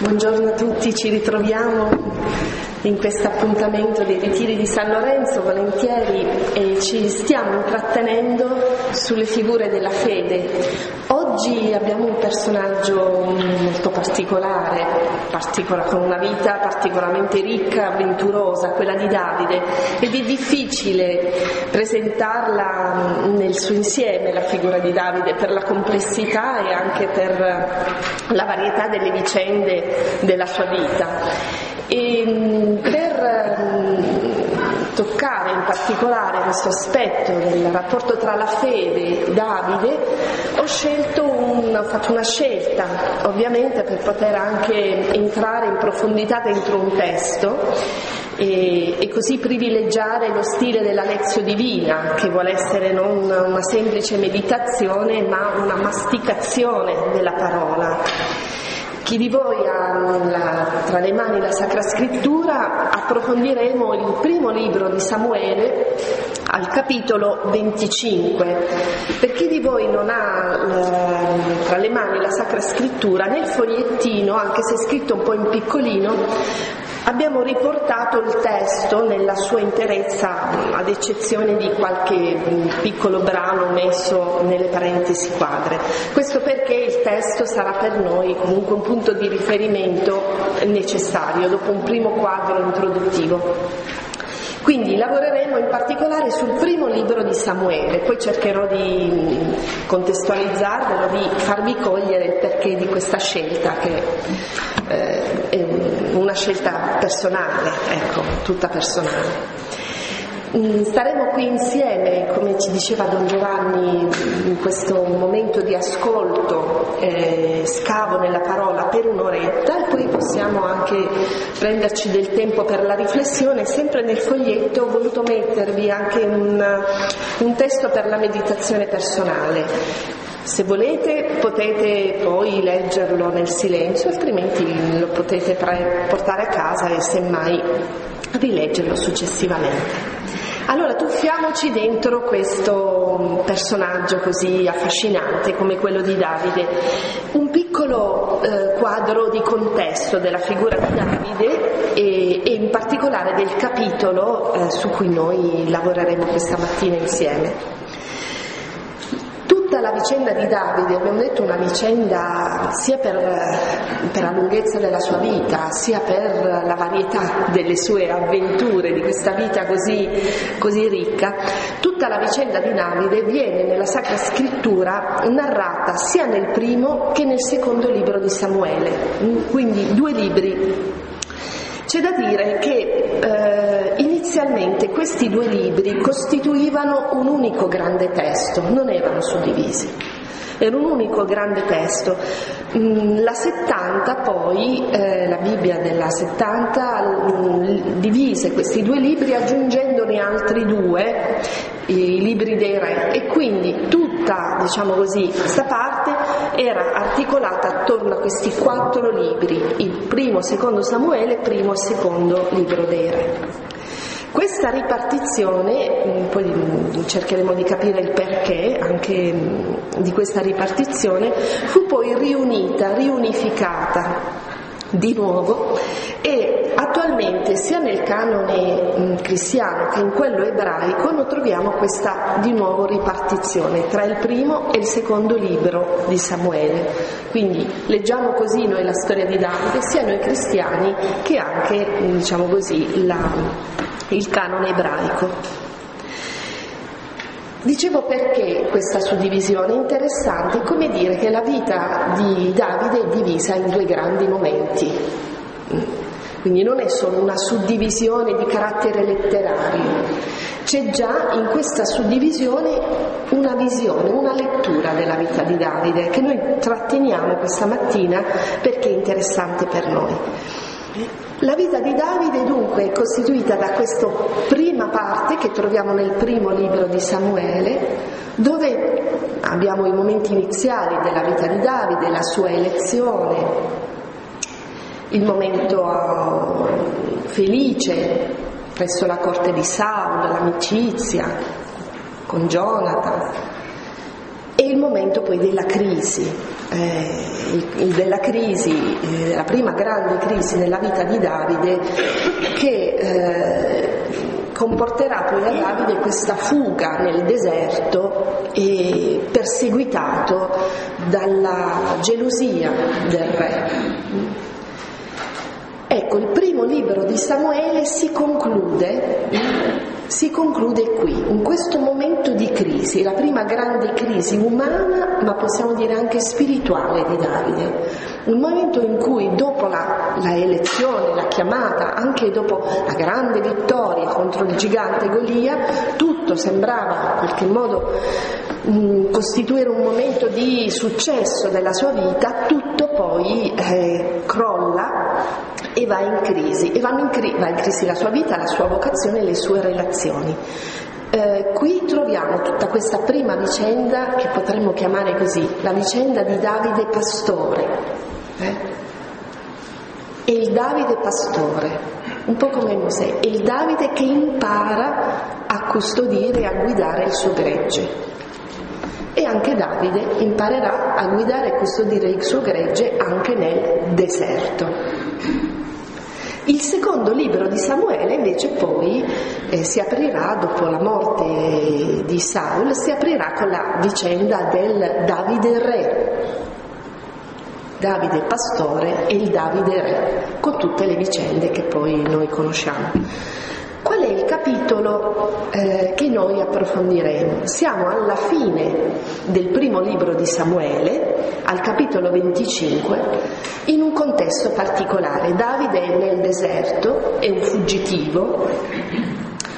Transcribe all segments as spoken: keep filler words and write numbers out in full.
Buongiorno a tutti, ci ritroviamo in questo appuntamento dei ritiri di San Lorenzo volentieri e ci stiamo intrattenendo sulle figure della fede. Oggi abbiamo un personaggio molto particolare, particola, con una vita particolarmente ricca, avventurosa, quella di Davide, ed è difficile presentarla nel suo insieme, la figura di Davide, per la complessità e anche per la varietà delle vicende della sua vita. E per toccare in particolare questo aspetto del rapporto tra la fede e Davide ho scelto un, ho fatto una scelta, ovviamente per poter anche entrare in profondità dentro un testo e, e così privilegiare lo stile della Lezio Divina, che vuole essere non una semplice meditazione ma una masticazione della parola. Chi di voi ha la, tra le mani la Sacra Scrittura, approfondiremo il primo libro di Samuele al capitolo venticinque. Per chi di voi non ha eh, tra le mani la Sacra Scrittura, nel fogliettino, anche se è scritto un po' in piccolino, abbiamo riportato il testo nella sua interezza, ad eccezione di qualche piccolo brano messo nelle parentesi quadre. Questo perché il testo sarà per noi comunque un punto di riferimento necessario dopo un primo quadro introduttivo. Quindi lavoreremo in particolare sul primo libro di Samuele, poi cercherò di contestualizzarvelo, di farvi cogliere il perché di questa scelta, che eh, è una scelta personale, ecco, tutta personale. Staremo qui insieme, come ci diceva Don Giovanni, in questo momento di ascolto, eh, scavo nella parola per un'oretta, e poi possiamo anche prenderci del tempo per la riflessione. Sempre nel foglietto ho voluto mettervi anche un, un testo per la meditazione personale. Se volete potete poi leggerlo nel silenzio, altrimenti lo potete pre- portare a casa e semmai rileggerlo successivamente. Allora tuffiamoci dentro questo personaggio così affascinante come quello di Davide. Un piccolo eh, quadro di contesto della figura di Davide e, e in particolare del capitolo eh, su cui noi lavoreremo questa mattina insieme. La vicenda di Davide, abbiamo detto, una vicenda sia per, per la lunghezza della sua vita, sia per la varietà delle sue avventure, di questa vita così, così ricca. Tutta la vicenda di Davide viene nella Sacra Scrittura narrata sia nel primo che nel secondo libro di Samuele, quindi due libri. C'è da dire che eh, inizialmente questi due libri costituivano un unico grande testo, non erano suddivisi, era un unico grande testo. La settanta poi, eh, la Bibbia della settanta mh, divise questi due libri aggiungendone altri due, i libri dei re, e quindi tutta, diciamo così, questa parte era articolata attorno a questi quattro libri, il primo, secondo Samuele, primo e secondo libro dei re. Questa ripartizione, poi cercheremo di capire il perché anche di questa ripartizione, fu poi riunita, riunificata di nuovo, e attualmente sia nel canone cristiano che in quello ebraico noi troviamo questa di nuovo ripartizione tra il primo e il secondo libro di Samuele. Quindi leggiamo così noi la storia di Davide, sia noi cristiani che anche, diciamo così, la... il canone ebraico. Dicevo, perché questa suddivisione è interessante, come dire che la vita di Davide è divisa in due grandi momenti, quindi non è solo una suddivisione di carattere letterario, c'è già in questa suddivisione una visione, una lettura della vita di Davide che noi tratteniamo questa mattina perché è interessante per noi. La vita di Davide dunque è costituita da questa prima parte che troviamo nel primo libro di Samuele, dove abbiamo i momenti iniziali della vita di Davide, la sua elezione, il momento felice presso la corte di Saul, l'amicizia con Jonathan, e il momento poi della crisi, eh, della crisi, eh, la prima grande crisi nella vita di Davide, che eh, comporterà poi a Davide questa fuga nel deserto, e perseguitato dalla gelosia del re. Ecco, il primo libro di Samuele si conclude... Si conclude qui, in questo momento di crisi, la prima grande crisi umana, ma possiamo dire anche spirituale, di Davide. Un momento in cui, dopo la, la elezione, la chiamata, anche dopo la grande vittoria contro il gigante Golia, tutto sembrava in qualche modo mh, costituire un momento di successo della sua vita, tutto poi eh, crolla e va in crisi, e vanno in cri- va in crisi la sua vita, la sua vocazione e le sue relazioni. Eh, qui troviamo tutta questa prima vicenda che potremmo chiamare così, la vicenda di Davide Pastore, eh? e il Davide Pastore, un po' come Mosè, è il Davide che impara a custodire e a guidare il suo gregge. E anche Davide imparerà a guidare e custodire il suo gregge anche nel deserto. Il secondo libro di Samuele invece poi eh, si aprirà, dopo la morte di Saul, si aprirà con la vicenda del Davide re, Davide pastore e il Davide re, con tutte le vicende che poi noi conosciamo. Qual è il capitolo eh, che noi approfondiremo? Siamo alla fine del primo libro di Samuele, al capitolo venticinque, in un contesto particolare. Davide è nel deserto, è un fuggitivo,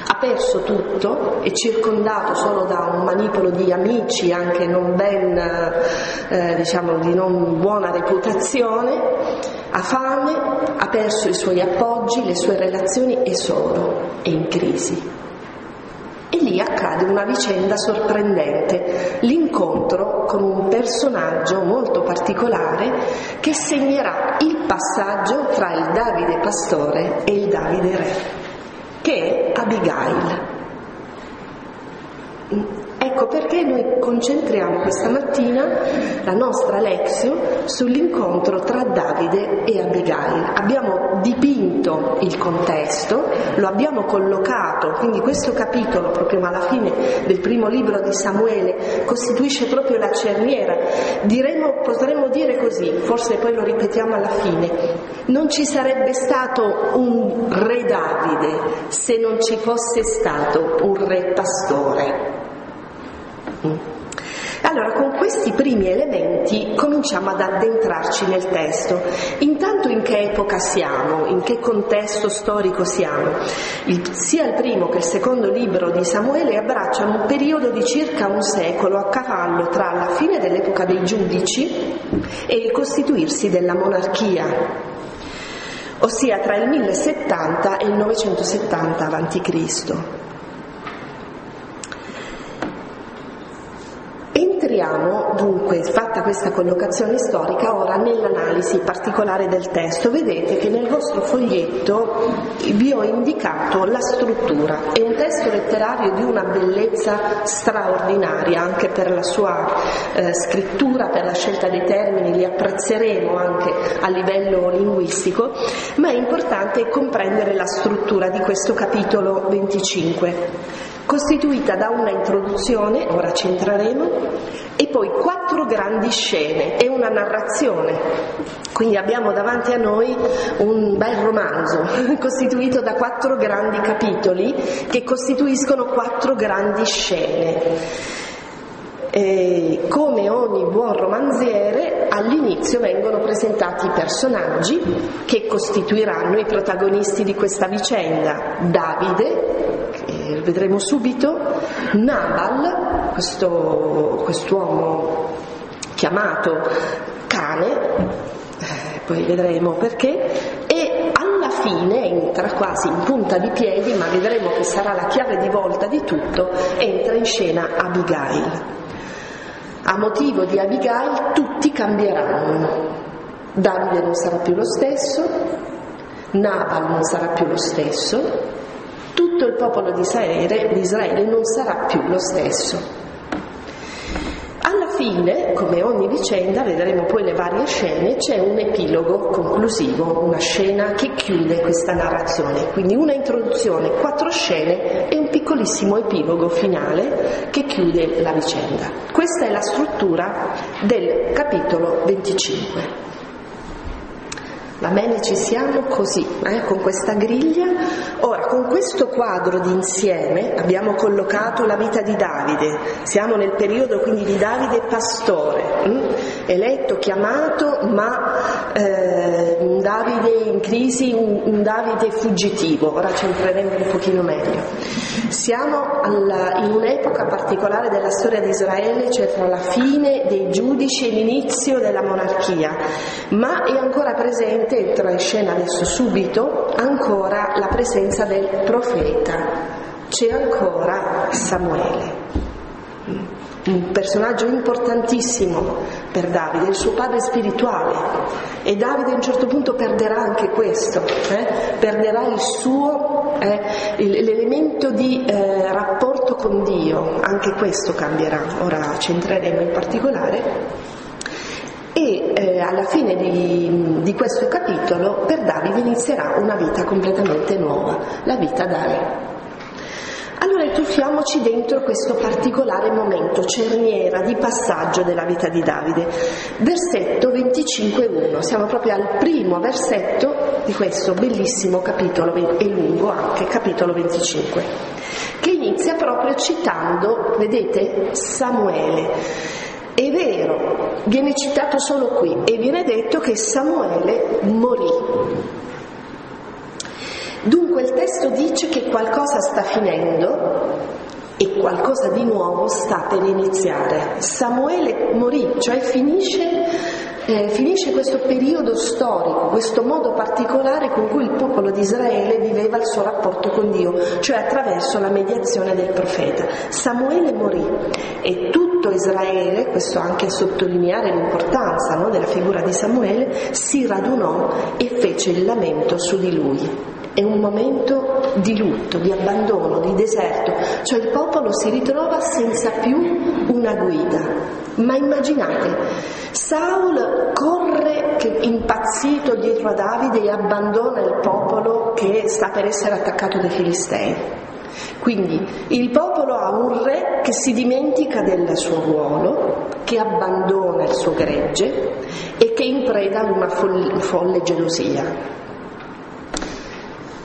ha perso tutto, è circondato solo da un manipolo di amici anche non ben, eh, diciamo, di non buona reputazione. Ha fame, ha perso i suoi appoggi, le sue relazioni, e solo, è in crisi. E lì accade una vicenda sorprendente, l'incontro con un personaggio molto particolare che segnerà il passaggio tra il Davide pastore e il Davide re, che è Abigail. Ecco perché noi concentriamo questa mattina la nostra lezione sull'incontro tra Davide e Abigail. Abbiamo dipinto il contesto, lo abbiamo collocato, quindi questo capitolo proprio alla fine del primo libro di Samuele costituisce proprio la cerniera. Diremo, potremmo dire così, forse poi lo ripetiamo alla fine, non ci sarebbe stato un re Davide se non ci fosse stato un re pastore. Allora, con questi primi elementi cominciamo ad addentrarci nel testo. Intanto, in che epoca siamo, in che contesto storico siamo? Il, sia il primo che il secondo libro di Samuele abbracciano un periodo di circa un secolo a cavallo tra la fine dell'epoca dei giudici e il costituirsi della monarchia, ossia tra il mille e settanta e il novecentosettanta avanti Cristo entriamo dunque, fatta questa collocazione storica, ora nell'analisi particolare del testo. Vedete che nel vostro foglietto vi ho indicato la struttura. È un testo letterario di una bellezza straordinaria anche per la sua eh, scrittura, per la scelta dei termini, li apprezzeremo anche a livello linguistico, ma è importante comprendere la struttura di questo capitolo venticinque, costituita da una introduzione, ora ci entreremo, e poi quattro grandi scene e una narrazione. Quindi abbiamo davanti a noi un bel romanzo costituito da quattro grandi capitoli che costituiscono quattro grandi scene. E come ogni buon romanziere, all'inizio vengono presentati i personaggi che costituiranno i protagonisti di questa vicenda: Davide, che vedremo subito, Nabal, questo quest'uomo chiamato cane, poi vedremo perché, e alla fine entra quasi in punta di piedi, ma vedremo che sarà la chiave di volta di tutto, entra in scena Abigail. A motivo di Abigail tutti cambieranno. Davide non sarà più lo stesso, Nabal non sarà più lo stesso, tutto il popolo di Israele, di Israele non sarà più lo stesso. Alla fine, come ogni vicenda, vedremo poi le varie scene, c'è un epilogo conclusivo, una scena che chiude questa narrazione. Quindi una introduzione, quattro scene e un piccolissimo epilogo finale che chiude la vicenda. Questa è la struttura del capitolo venticinque. Va bene, ci siamo così, eh, con questa griglia. Ora, con questo quadro d'insieme abbiamo collocato la vita di Davide. Siamo nel periodo quindi di Davide pastore, hm? eletto, chiamato, ma eh, un Davide in crisi, un, un Davide fuggitivo. Ora ci entreremo un pochino meglio. Siamo alla, in un'epoca particolare della storia di Israele, cioè tra la fine dei giudici e l'inizio della monarchia, ma è ancora presente, entra in scena adesso subito, ancora la presenza del profeta, c'è ancora Samuele, un personaggio importantissimo per Davide, il suo padre spirituale, e Davide a un certo punto perderà anche questo, eh? perderà il suo, eh, l'elemento di eh, rapporto con Dio, anche questo cambierà, ora ci entreremo in particolare. E eh, alla fine di, di questo capitolo per Davide inizierà una vita completamente nuova, la vita da re. Allora tuffiamoci dentro questo particolare momento, cerniera di passaggio della vita di Davide. Versetto venticinque uno, siamo proprio al primo versetto di questo bellissimo capitolo, e lungo anche, capitolo venticinque, che inizia proprio citando, vedete, Samuele. È vero, viene citato solo qui e viene detto che Samuele morì. Dunque il testo dice che qualcosa sta finendo e qualcosa di nuovo sta per iniziare. Samuele morì, cioè finisce... Eh, finisce questo periodo storico, questo modo particolare con cui il popolo di Israele viveva il suo rapporto con Dio, cioè attraverso la mediazione del profeta. Samuele morì e tutto Israele, questo anche a sottolineare l'importanza, no, della figura di Samuele, si radunò e fece il lamento su di lui. È un momento di lutto, di abbandono, di deserto, cioè il popolo si ritrova senza più una guida. Ma immaginate, Saul corre che impazzito dietro a Davide e abbandona il popolo che sta per essere attaccato dai Filistei. Quindi il popolo ha un re che si dimentica del suo ruolo, che abbandona il suo gregge e che è in preda ad una folle, folle gelosia.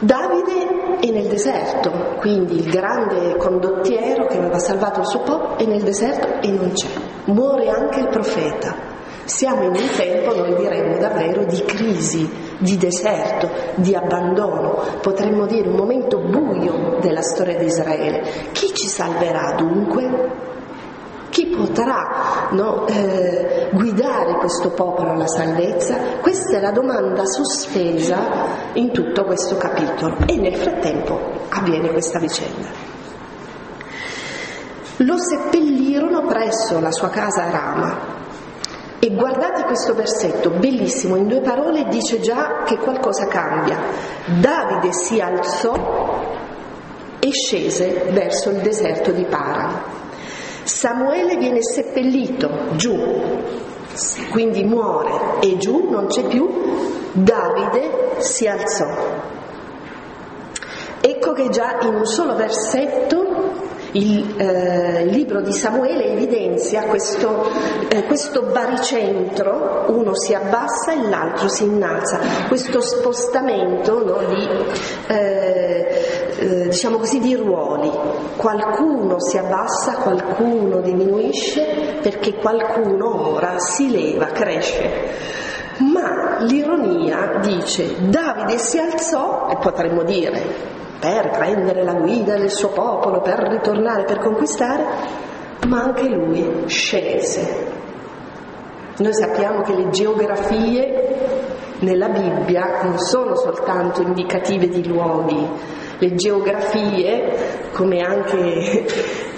Davide è nel deserto, quindi il grande condottiero che aveva salvato il suo popolo è nel deserto e non c'è. Muore anche il profeta. Siamo in un tempo, noi diremmo davvero, di crisi, di deserto, di abbandono, potremmo dire un momento buio della storia di Israele. Chi ci salverà dunque? Chi potrà no, eh, guidare questo popolo alla salvezza? Questa è la domanda sospesa in tutto questo capitolo, e nel frattempo avviene questa vicenda. lo seppellirono presso la sua casa a Rama. E guardate questo versetto, bellissimo, in due parole dice già che qualcosa cambia. Davide si alzò e scese verso il deserto di Paran. Samuele viene seppellito giù, quindi muore, e giù non c'è più. Davide si alzò. Ecco che già in un solo versetto il eh, libro di Samuele evidenzia questo, eh, questo baricentro, uno si abbassa e l'altro si innalza, questo spostamento, no, di, eh, eh, diciamo così, di ruoli. Qualcuno si abbassa, qualcuno diminuisce, perché qualcuno ora si leva, cresce. Ma l'ironia dice: Davide si alzò, e potremmo dire per prendere la guida del suo popolo, per ritornare, per conquistare, ma anche lui scese. Noi sappiamo che le geografie nella Bibbia non sono soltanto indicative di luoghi, le geografie, come anche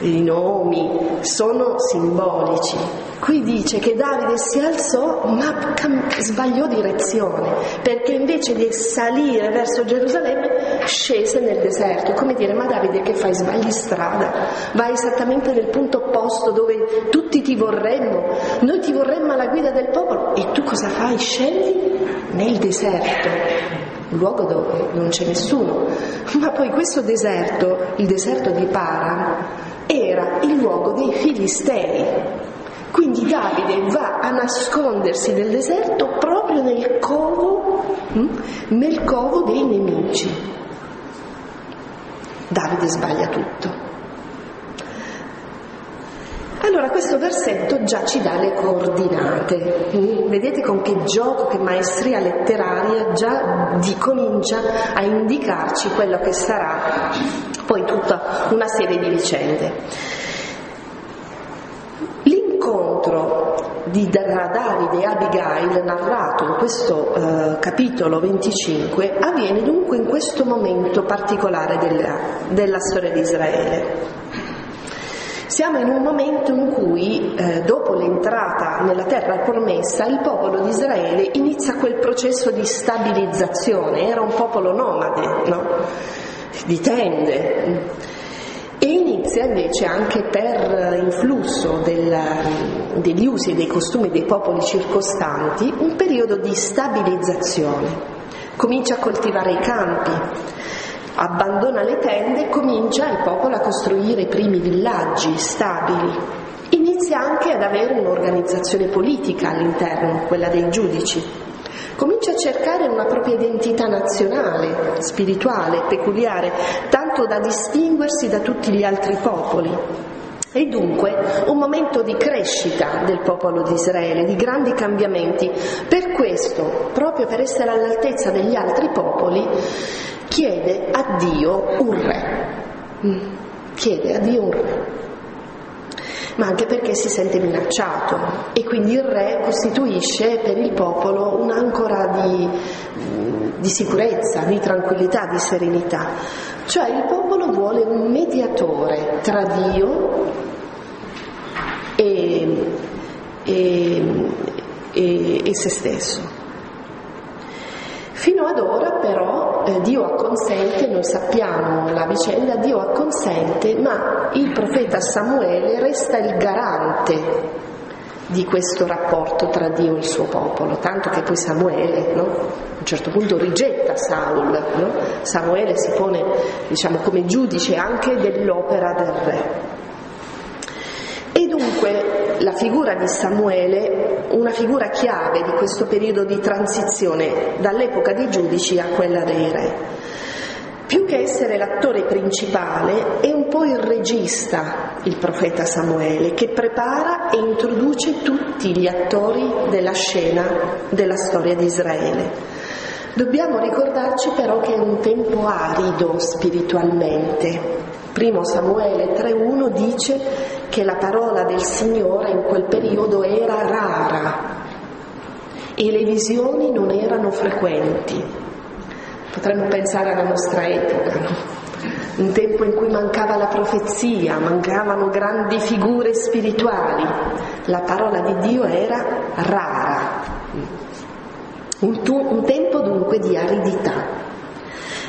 i nomi, sono simbolici. Qui dice che Davide si alzò ma sbagliò direzione, perché invece di salire verso Gerusalemme scese nel deserto. Come dire: ma Davide, che fai? Sbagli strada, vai esattamente nel punto opposto dove tutti ti vorremmo, noi ti vorremmo alla guida del popolo, e tu cosa fai? Scendi nel deserto, un luogo dove non c'è nessuno. Ma poi questo deserto, il deserto di Paran, era il luogo dei Filistei, quindi Davide va a nascondersi nel deserto proprio nel covo, nel covo dei nemici. Davide sbaglia tutto. Allora questo versetto già ci dà le coordinate, vedete con che gioco, che maestria letteraria già di, comincia a indicarci quello che sarà poi tutta una serie di vicende. L'incontro di tra Davide e Abigail, narrato in questo eh, capitolo venticinque, avviene dunque in questo momento particolare della, della storia di Israele. Siamo in un momento in cui, eh, dopo l'entrata nella terra promessa, il popolo di Israele inizia quel processo di stabilizzazione. Era un popolo nomade, no? Di tende, e inizia invece anche per influsso del, degli usi e dei costumi dei popoli circostanti un periodo di stabilizzazione. Comincia a coltivare i campi, abbandona le tende e comincia il popolo a costruire i primi villaggi stabili. Inizia anche ad avere un'organizzazione politica all'interno, quella dei giudici. Comincia a cercare una propria identità nazionale, spirituale, peculiare, tanto da distinguersi da tutti gli altri popoli. E dunque un momento di crescita del popolo di Israele, di grandi cambiamenti. Per questo, proprio per essere all'altezza degli altri popoli, chiede a Dio un re, chiede a Dio un re, ma anche perché si sente minacciato, e quindi il re costituisce per il popolo un'ancora di, di sicurezza, di tranquillità, di serenità. Cioè il popolo vuole un mediatore tra Dio e, e, e, e se stesso. Fino ad ora però eh, Dio acconsente, noi sappiamo la vicenda, Dio acconsente, ma il profeta Samuele resta il garante di questo rapporto tra Dio e il suo popolo, tanto che poi Samuele, no, a un certo punto rigetta Saul, no? Samuele si pone, diciamo, come giudice anche dell'opera del re. E dunque la figura di Samuele, una figura chiave di questo periodo di transizione dall'epoca dei giudici a quella dei re. Più che essere l'attore principale, è un po' il regista, il profeta Samuele, che prepara e introduce tutti gli attori della scena della storia di Israele. Dobbiamo ricordarci però che è un tempo arido spiritualmente. Primo Samuele tre uno dice che la parola del Signore in quel periodo era rara e le visioni non erano frequenti. Potremmo pensare alla nostra epoca, no? un tempo in cui mancava la profezia, mancavano grandi figure spirituali, la parola di Dio era rara, un, tu, un tempo dunque di aridità.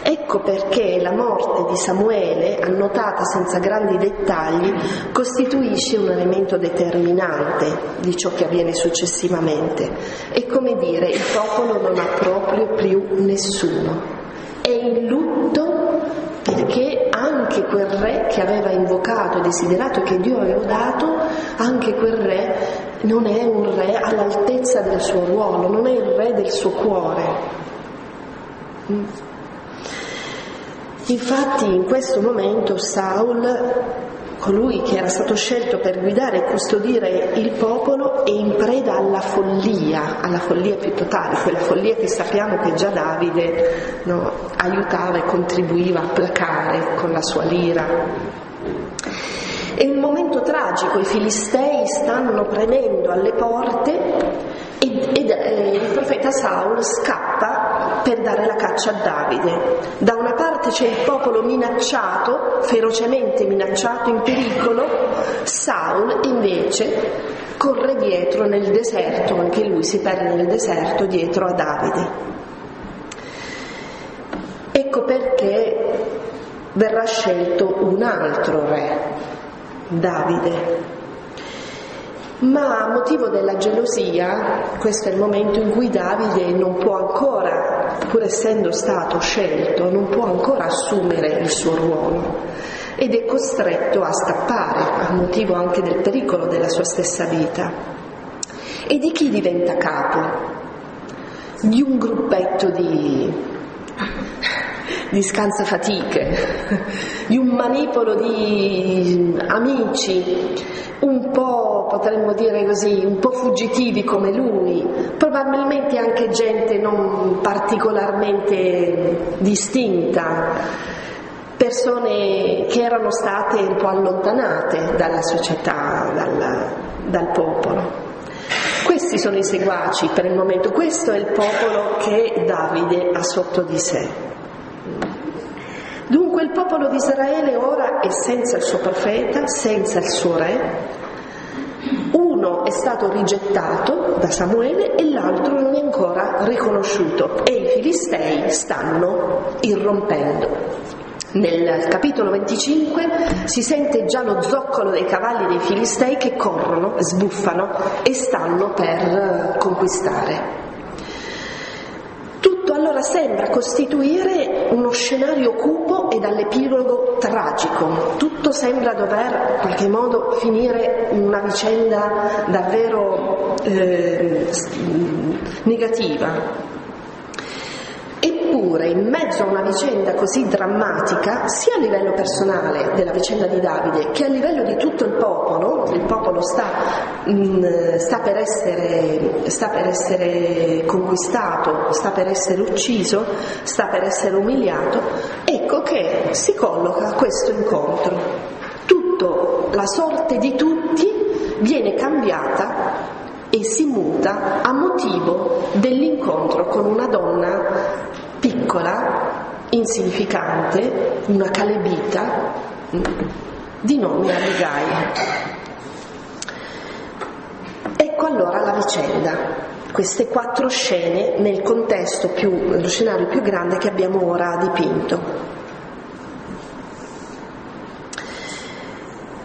Ecco perché la morte di Samuele, annotata senza grandi dettagli, costituisce un elemento determinante di ciò che avviene successivamente. È come dire, il popolo non ha proprio più nessuno. È in lutto perché anche quel re che aveva invocato e desiderato e che Dio aveva dato, anche quel re non è un re all'altezza del suo ruolo, non è il re del suo cuore. Infatti in questo momento Saul, colui che era stato scelto per guidare e custodire il popolo, è in preda alla follia, alla follia più totale, quella follia che sappiamo che già Davide, no, aiutava e contribuiva a placare con la sua lira. È un momento tragico, i Filistei stanno premendo alle porte ed, ed eh, il profeta Saul scappa per dare la caccia a Davide. Da una parte c'è il popolo minacciato, ferocemente minacciato, in pericolo, Saul invece corre dietro nel deserto, anche lui si perde nel deserto dietro a Davide. Ecco perché verrà scelto un altro re, Davide. Ma a motivo della gelosia, questo è il momento in cui Davide non può ancora, pur essendo stato scelto, non può ancora assumere il suo ruolo ed è costretto a scappare, a motivo anche del pericolo della sua stessa vita. E di chi diventa capo? Di un gruppetto di, di scansafatiche, di un manipolo di amici, un po', potremmo dire così, un po' fuggitivi come lui, probabilmente anche gente non particolarmente distinta, persone che erano state un po' allontanate dalla società, dal, dal popolo. Questi sono i seguaci per il momento, questo è il popolo che Davide ha sotto di sé. Dunque il popolo di Israele ora è senza il suo profeta, senza il suo re. Uno è stato rigettato da Samuele e l'altro non è ancora riconosciuto e i Filistei stanno irrompendo. Nel capitolo venticinque si sente già lo zoccolo dei cavalli dei Filistei che corrono, sbuffano e stanno per conquistare. Allora sembra costituire uno scenario cupo e dall'epilogo tragico, tutto sembra dover in qualche modo finire in una vicenda davvero eh, negativa. Eppure in mezzo a una vicenda così drammatica, sia a livello personale della vicenda di Davide che a livello di tutto il popolo, il popolo sta, mh, sta, per essere, sta per essere conquistato, sta per essere ucciso, sta per essere umiliato, ecco che si colloca questo incontro. Tutto, la sorte di tutti viene cambiata e si muta a motivo dell'incontro con una donna piccola, insignificante, una calebita di nome Abigail. Ecco allora la vicenda, queste quattro scene nel contesto più, nello scenario più grande che abbiamo ora dipinto.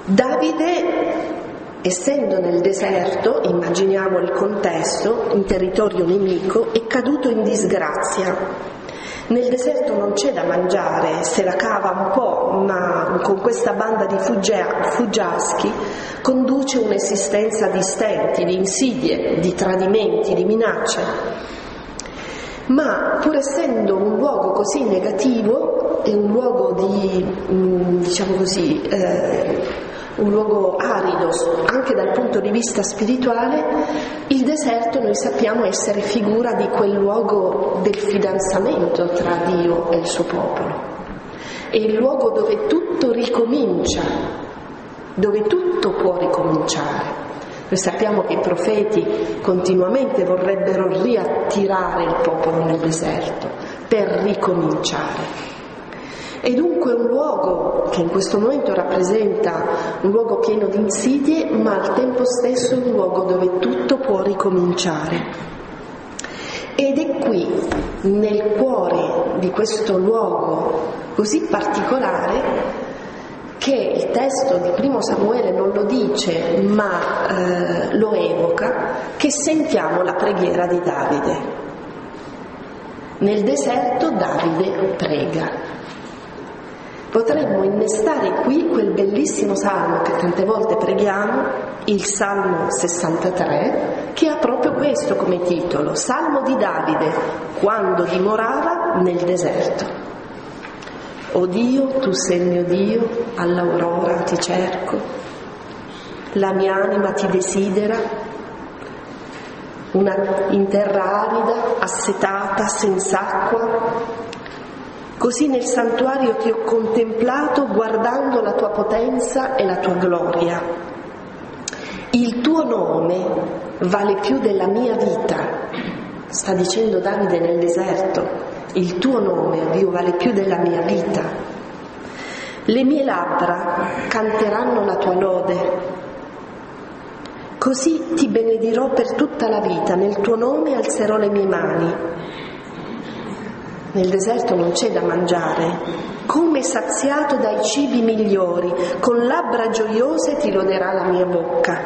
Davide, essendo nel deserto, immaginiamo il contesto, in territorio nemico, è caduto in disgrazia. Nel deserto non c'è da mangiare, se la cava un po', ma con questa banda di fuggiaschi conduce un'esistenza di stenti, di insidie, di tradimenti, di minacce. Ma pur essendo un luogo così negativo, è un luogo di, diciamo così, eh, un luogo arido anche dal punto di vista spirituale, il deserto noi sappiamo essere figura di quel luogo del fidanzamento tra Dio e il suo popolo. È il luogo dove tutto ricomincia, dove tutto può ricominciare. Noi sappiamo che i profeti continuamente vorrebbero riattirare il popolo nel deserto per ricominciare. È dunque un luogo che in questo momento rappresenta un luogo pieno di insidie, ma al tempo stesso un luogo dove tutto può ricominciare. Ed è qui, nel cuore di questo luogo così particolare, che il testo di Primo Samuele non lo dice, ma eh, lo evoca, che sentiamo la preghiera di Davide. Nel deserto Davide prega. Potremmo innestare qui quel bellissimo salmo che tante volte preghiamo, il Salmo sessantatré, che ha proprio questo come titolo, Salmo di Davide, quando dimorava nel deserto. O Dio, tu sei mio Dio, all'aurora ti cerco, la mia anima ti desidera, una in terra arida, assetata, senz'acqua. Così nel santuario ti ho contemplato guardando la tua potenza e la tua gloria. Il tuo nome vale più della mia vita, sta dicendo Davide nel deserto. Il tuo nome, o Dio, vale più della mia vita. Le mie labbra canteranno la tua lode. Così ti benedirò per tutta la vita, nel tuo nome alzerò le mie mani. Nel deserto non c'è da mangiare, come saziato dai cibi migliori, con labbra gioiose ti loderà la mia bocca.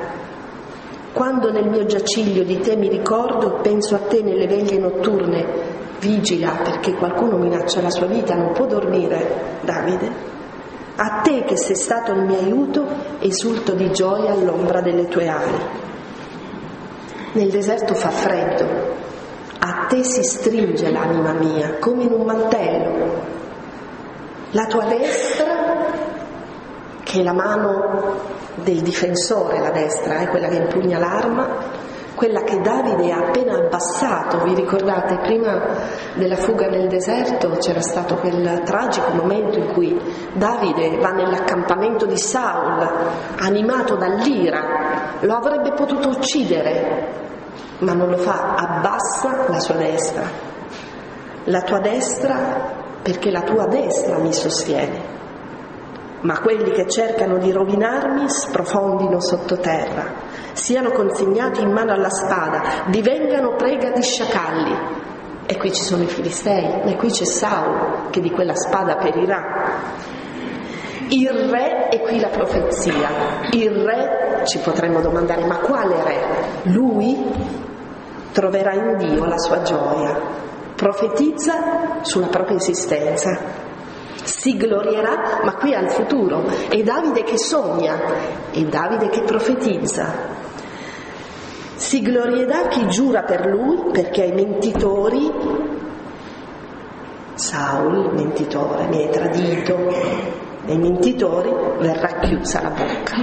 Quando nel mio giaciglio di te mi ricordo, penso a te nelle veglie notturne, vigila perché qualcuno minaccia la sua vita, non può dormire, Davide. A te che sei stato il mio aiuto, esulto di gioia all'ombra delle tue ali. Nel deserto fa freddo, a te si stringe l'anima mia come in un mantello. La tua destra, che è la mano del difensore, la destra, è eh, quella che impugna l'arma, quella che Davide ha appena abbassato. Vi ricordate, prima della fuga nel deserto c'era stato quel tragico momento in cui Davide va nell'accampamento di Saul, animato dall'ira, lo avrebbe potuto uccidere, ma non lo fa, abbassa la sua destra. La tua destra, perché la tua destra mi sostiene, ma quelli che cercano di rovinarmi sprofondino sottoterra, siano consegnati in mano alla spada, divengano preda di sciacalli. E qui ci sono i Filistei, e qui c'è Saul che di quella spada perirà. Il re, e qui la profezia, il re, ci potremmo domandare, ma quale re? Lui troverà in Dio la sua gioia, profetizza sulla propria esistenza. Si glorierà, ma qui al futuro. È Davide che sogna, è Davide che profetizza. Si glorierà chi giura per lui, perché ai mentitori, Saul, mentitore, mi hai tradito, ai mentitori verrà chiusa la bocca.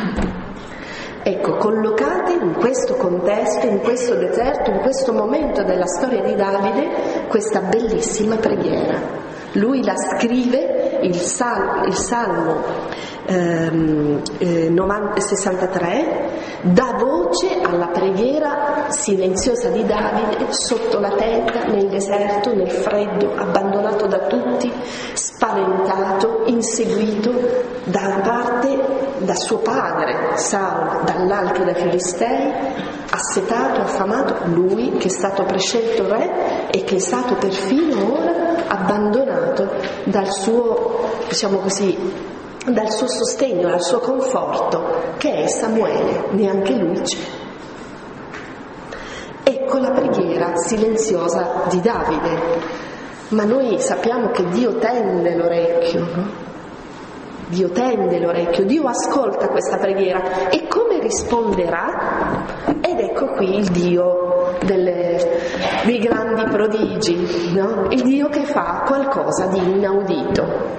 Ecco, collocati in questo contesto, in questo deserto, in questo momento della storia di Davide, questa bellissima preghiera. Lui la scrive, il Salmo, il salmo ehm, eh, sessantatré, dà voce alla preghiera silenziosa di Davide sotto la tenda, nel deserto, nel freddo, abbandonato da tutti, spaventato, inseguito da una parte da suo padre Saul, dall'altro dai Filistei, assetato, affamato, lui che è stato prescelto re e che è stato perfino ora abbandonato dal suo, diciamo così, dal suo sostegno, dal suo conforto, che è Samuele, neanche lui c'è. Ecco la preghiera silenziosa di Davide. Ma noi sappiamo che Dio tende l'orecchio, no? Dio tende l'orecchio, Dio ascolta questa preghiera e come risponderà? Ed ecco qui il Dio delle, dei grandi prodigi, no? Il Dio che fa qualcosa di inaudito.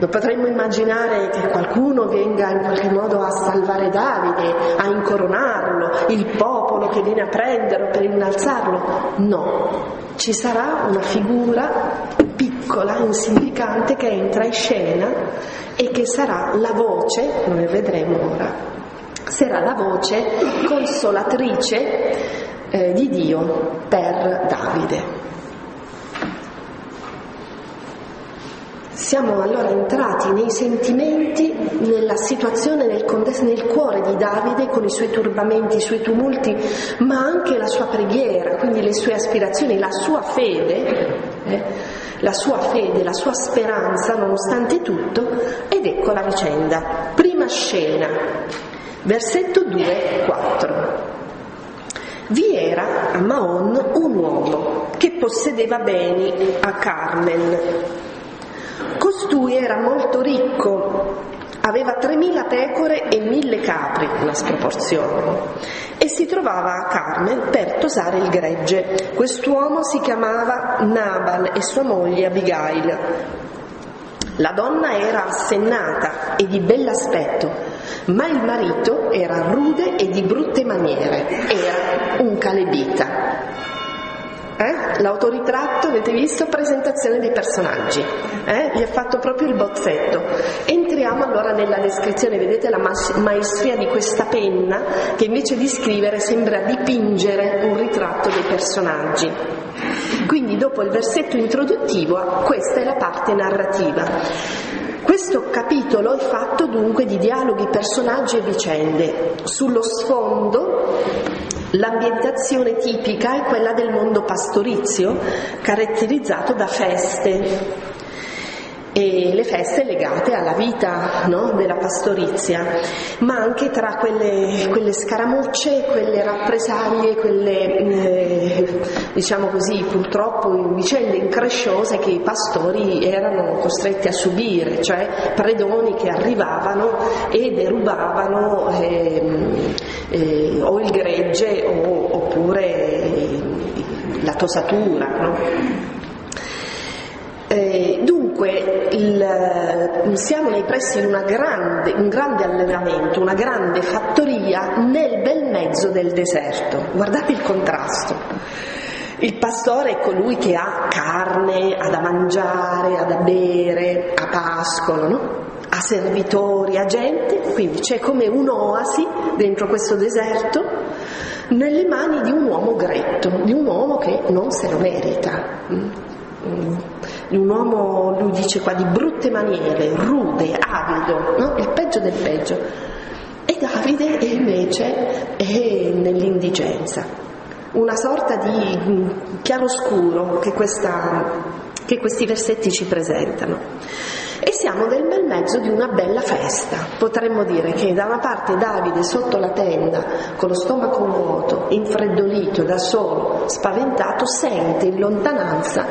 Non potremmo immaginare che qualcuno venga in qualche modo a salvare Davide, a incoronarlo, il popolo che viene a prenderlo per innalzarlo. No, ci sarà una figura piccola, insignificante, che entra in scena e che sarà la voce, noi vedremo ora, sarà la voce consolatrice eh, di Dio per Davide. Siamo allora entrati nei sentimenti, nella situazione, nel contesto, nel cuore di Davide, con i suoi turbamenti, i suoi tumulti, ma anche la sua preghiera, quindi le sue aspirazioni, la sua fede, eh, la sua fede, la sua speranza nonostante tutto. Ed ecco la vicenda. Prima scena, versetto due quattro. Vi era a Maon un uomo che possedeva beni a Carmel. Costui era molto ricco, aveva tremila pecore e mille capri, una sproporzione, e si trovava a Carmel per tosare il gregge. Quest'uomo si chiamava Nabal e sua moglie Abigail. La donna era assennata e di bell'aspetto, ma il marito era rude e di brutte maniere, era un calebita. Eh? L'autoritratto, avete visto, presentazione dei personaggi, eh? Gli ha fatto proprio il bozzetto. Entriamo allora nella descrizione, vedete la maestria di questa penna che invece di scrivere sembra dipingere un ritratto dei personaggi. Quindi dopo il versetto introduttivo questa è la parte narrativa. Questo capitolo è fatto dunque di dialoghi, personaggi e vicende. Sullo sfondo l'ambientazione tipica è quella del mondo pastorizio, caratterizzato da feste, e le feste legate alla vita, no, della pastorizia, ma anche tra quelle, quelle scaramucce, quelle rappresaglie, quelle eh, diciamo così, purtroppo vicende incresciose che i pastori erano costretti a subire, cioè predoni che arrivavano e derubavano eh, eh, o il gregge o, oppure eh, la tosatura, no? Eh, dunque il, siamo nei pressi di una grande, un grande allevamento, una grande fattoria nel bel mezzo del deserto. Guardate il contrasto. Il pastore è colui che ha carne, ha da mangiare, ha da bere, ha pascolo, no? Ha servitori, ha gente, quindi c'è come un'oasi dentro questo deserto nelle mani di un uomo gretto, di un uomo che non se lo merita. Un uomo, lui dice qua, di brutte maniere, rude, avido, no? Il peggio del peggio. E Davide invece è nell'indigenza, una sorta di chiaroscuro che, questa, che questi versetti ci presentano. E siamo nel bel mezzo di una bella festa. Potremmo dire che da una parte Davide sotto la tenda, con lo stomaco vuoto, infreddolito, da solo, spaventato, sente in lontananza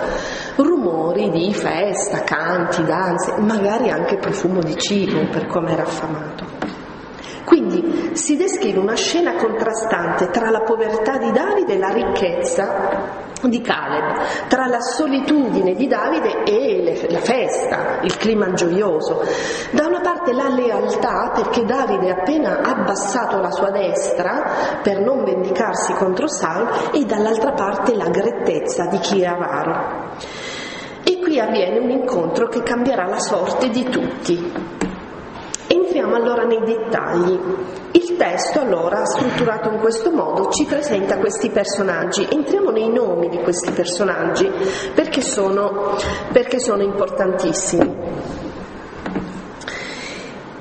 rumori di festa, canti, danze, magari anche profumo di cibo per come era affamato. Quindi si descrive una scena contrastante tra la povertà di Davide e la ricchezza di Caleb, tra la solitudine di Davide e le, la festa, il clima gioioso. Da una parte la lealtà, perché Davide ha appena abbassato la sua destra per non vendicarsi contro Saul, e dall'altra parte la grettezza di chi è avaro. E qui avviene un incontro che cambierà la sorte di tutti. Entriamo allora nei dettagli. Il testo allora, strutturato in questo modo, ci presenta questi personaggi. Entriamo nei nomi di questi personaggi perché sono, perché sono importantissimi.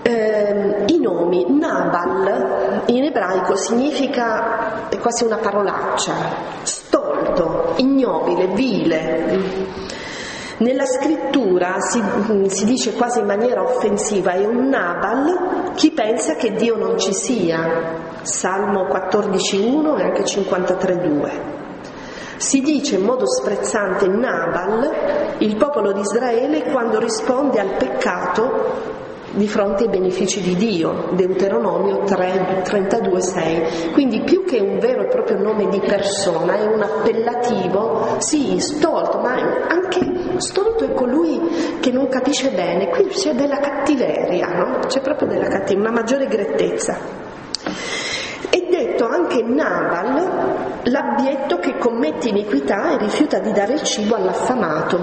Eh, I nomi. Nabal in ebraico significa, è quasi una parolaccia, stolto, ignobile, vile. Nella scrittura si, si dice quasi in maniera offensiva, è un Nabal chi pensa che Dio non ci sia, Salmo quattordici uno e anche cinquantatré due. Si dice in modo sprezzante Nabal il popolo di Israele quando risponde al peccato di fronte ai benefici di Dio, Deuteronomio trentadue sei. Quindi più che un vero e proprio nome di persona è un appellativo, sì, stolto, ma anche stolto è colui che non capisce bene. Qui c'è della cattiveria, no? C'è proprio della cattiveria, una maggiore grettezza. È detto anche Nabal, l'abbietto che commette iniquità e rifiuta di dare il cibo all'affamato,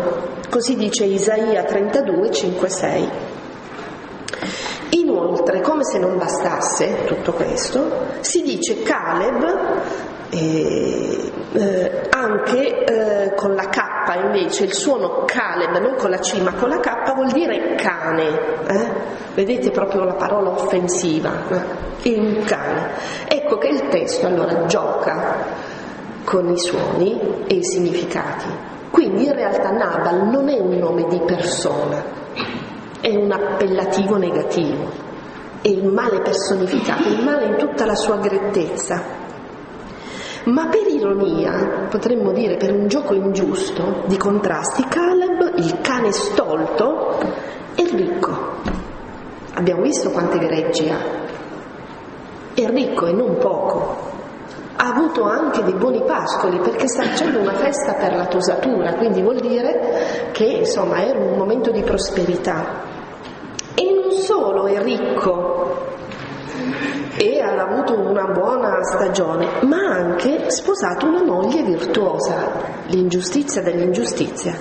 così dice Isaia trentadue cinque sei. Inoltre, come se non bastasse tutto questo, si dice Caleb eh, eh, anche eh, con la K K invece, il suono Caleb, non con la C ma con la K, vuol dire cane, eh? Vedete proprio la parola offensiva, eh? È un cane. Ecco che il testo allora gioca con i suoni e i significati. Quindi in realtà Nabal non è un nome di persona, è un appellativo negativo, è il male personificato, il male in tutta la sua grettezza. Ma per ironia, potremmo dire per un gioco ingiusto di contrasti, Caleb, il cane stolto, è ricco. Abbiamo visto quante greggi ha. È ricco e non poco. Ha avuto anche dei buoni pascoli, perché sta facendo una festa per la tosatura, quindi vuol dire che insomma era un momento di prosperità. E non solo è ricco e ha avuto una buona stagione, ma ha anche sposato una moglie virtuosa, l'ingiustizia dell'ingiustizia,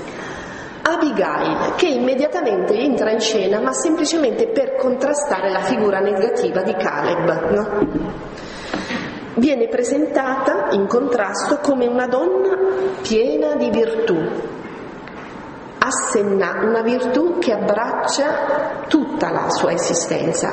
Abigail, che immediatamente entra in scena, ma semplicemente per contrastare la figura negativa di Caleb, no? Viene presentata in contrasto come una donna piena di virtù, assenna, una virtù che abbraccia tutta la sua esistenza,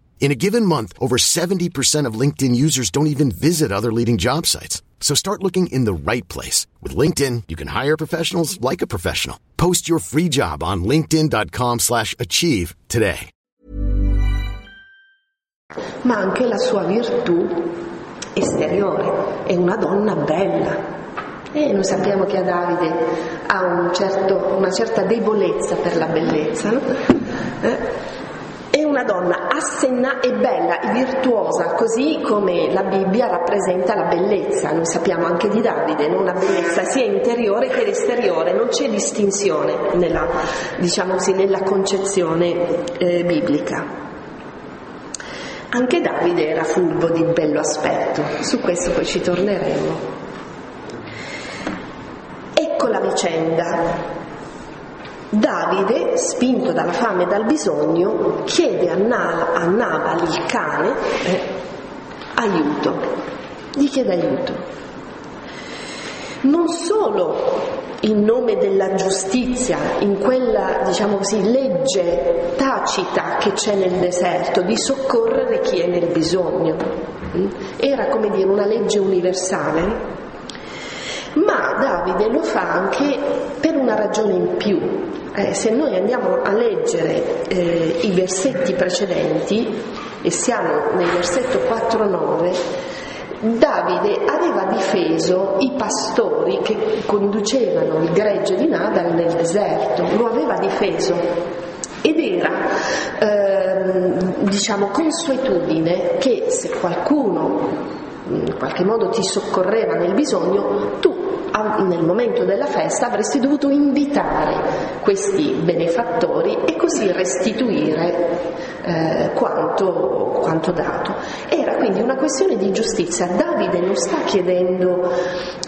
In a given month, over seventy percent of LinkedIn users don't even visit other leading job sites. So start looking in the right place. With LinkedIn, you can hire professionals like a professional. Post your free job on linkedin.com slash achieve today. Ma anche la sua virtù esteriore. È una donna bella. E noi sappiamo che a Davide ha un certo, una certa debolezza per la bellezza, no? Eh? È una donna assenna e bella e virtuosa, così come la Bibbia rappresenta la bellezza. Noi sappiamo anche di Davide, no? Una bellezza sia interiore che esteriore, non c'è distinzione nella, diciamo così, nella concezione eh, biblica. Anche Davide era fulvo di bello aspetto, su questo poi ci torneremo. La vicenda. Davide, spinto dalla fame e dal bisogno, chiede a, Na- a Nabal, il cane, eh, aiuto, gli chiede aiuto. Non solo in nome della giustizia, in quella, diciamo così, legge tacita che c'è nel deserto di soccorrere chi è nel bisogno, era come dire una legge universale. Ma Davide lo fa anche per una ragione in più. Eh, se noi andiamo a leggere eh, i versetti precedenti, e siamo nel versetto quattro nove, Davide aveva difeso i pastori che conducevano il gregge di Nabal nel deserto, lo aveva difeso ed era, eh, diciamo, consuetudine che se qualcuno in qualche modo ti soccorreva nel bisogno, tu nel momento della festa avresti dovuto invitare questi benefattori e così restituire eh, quanto, quanto dato. Era quindi una questione di giustizia. Davide non sta chiedendo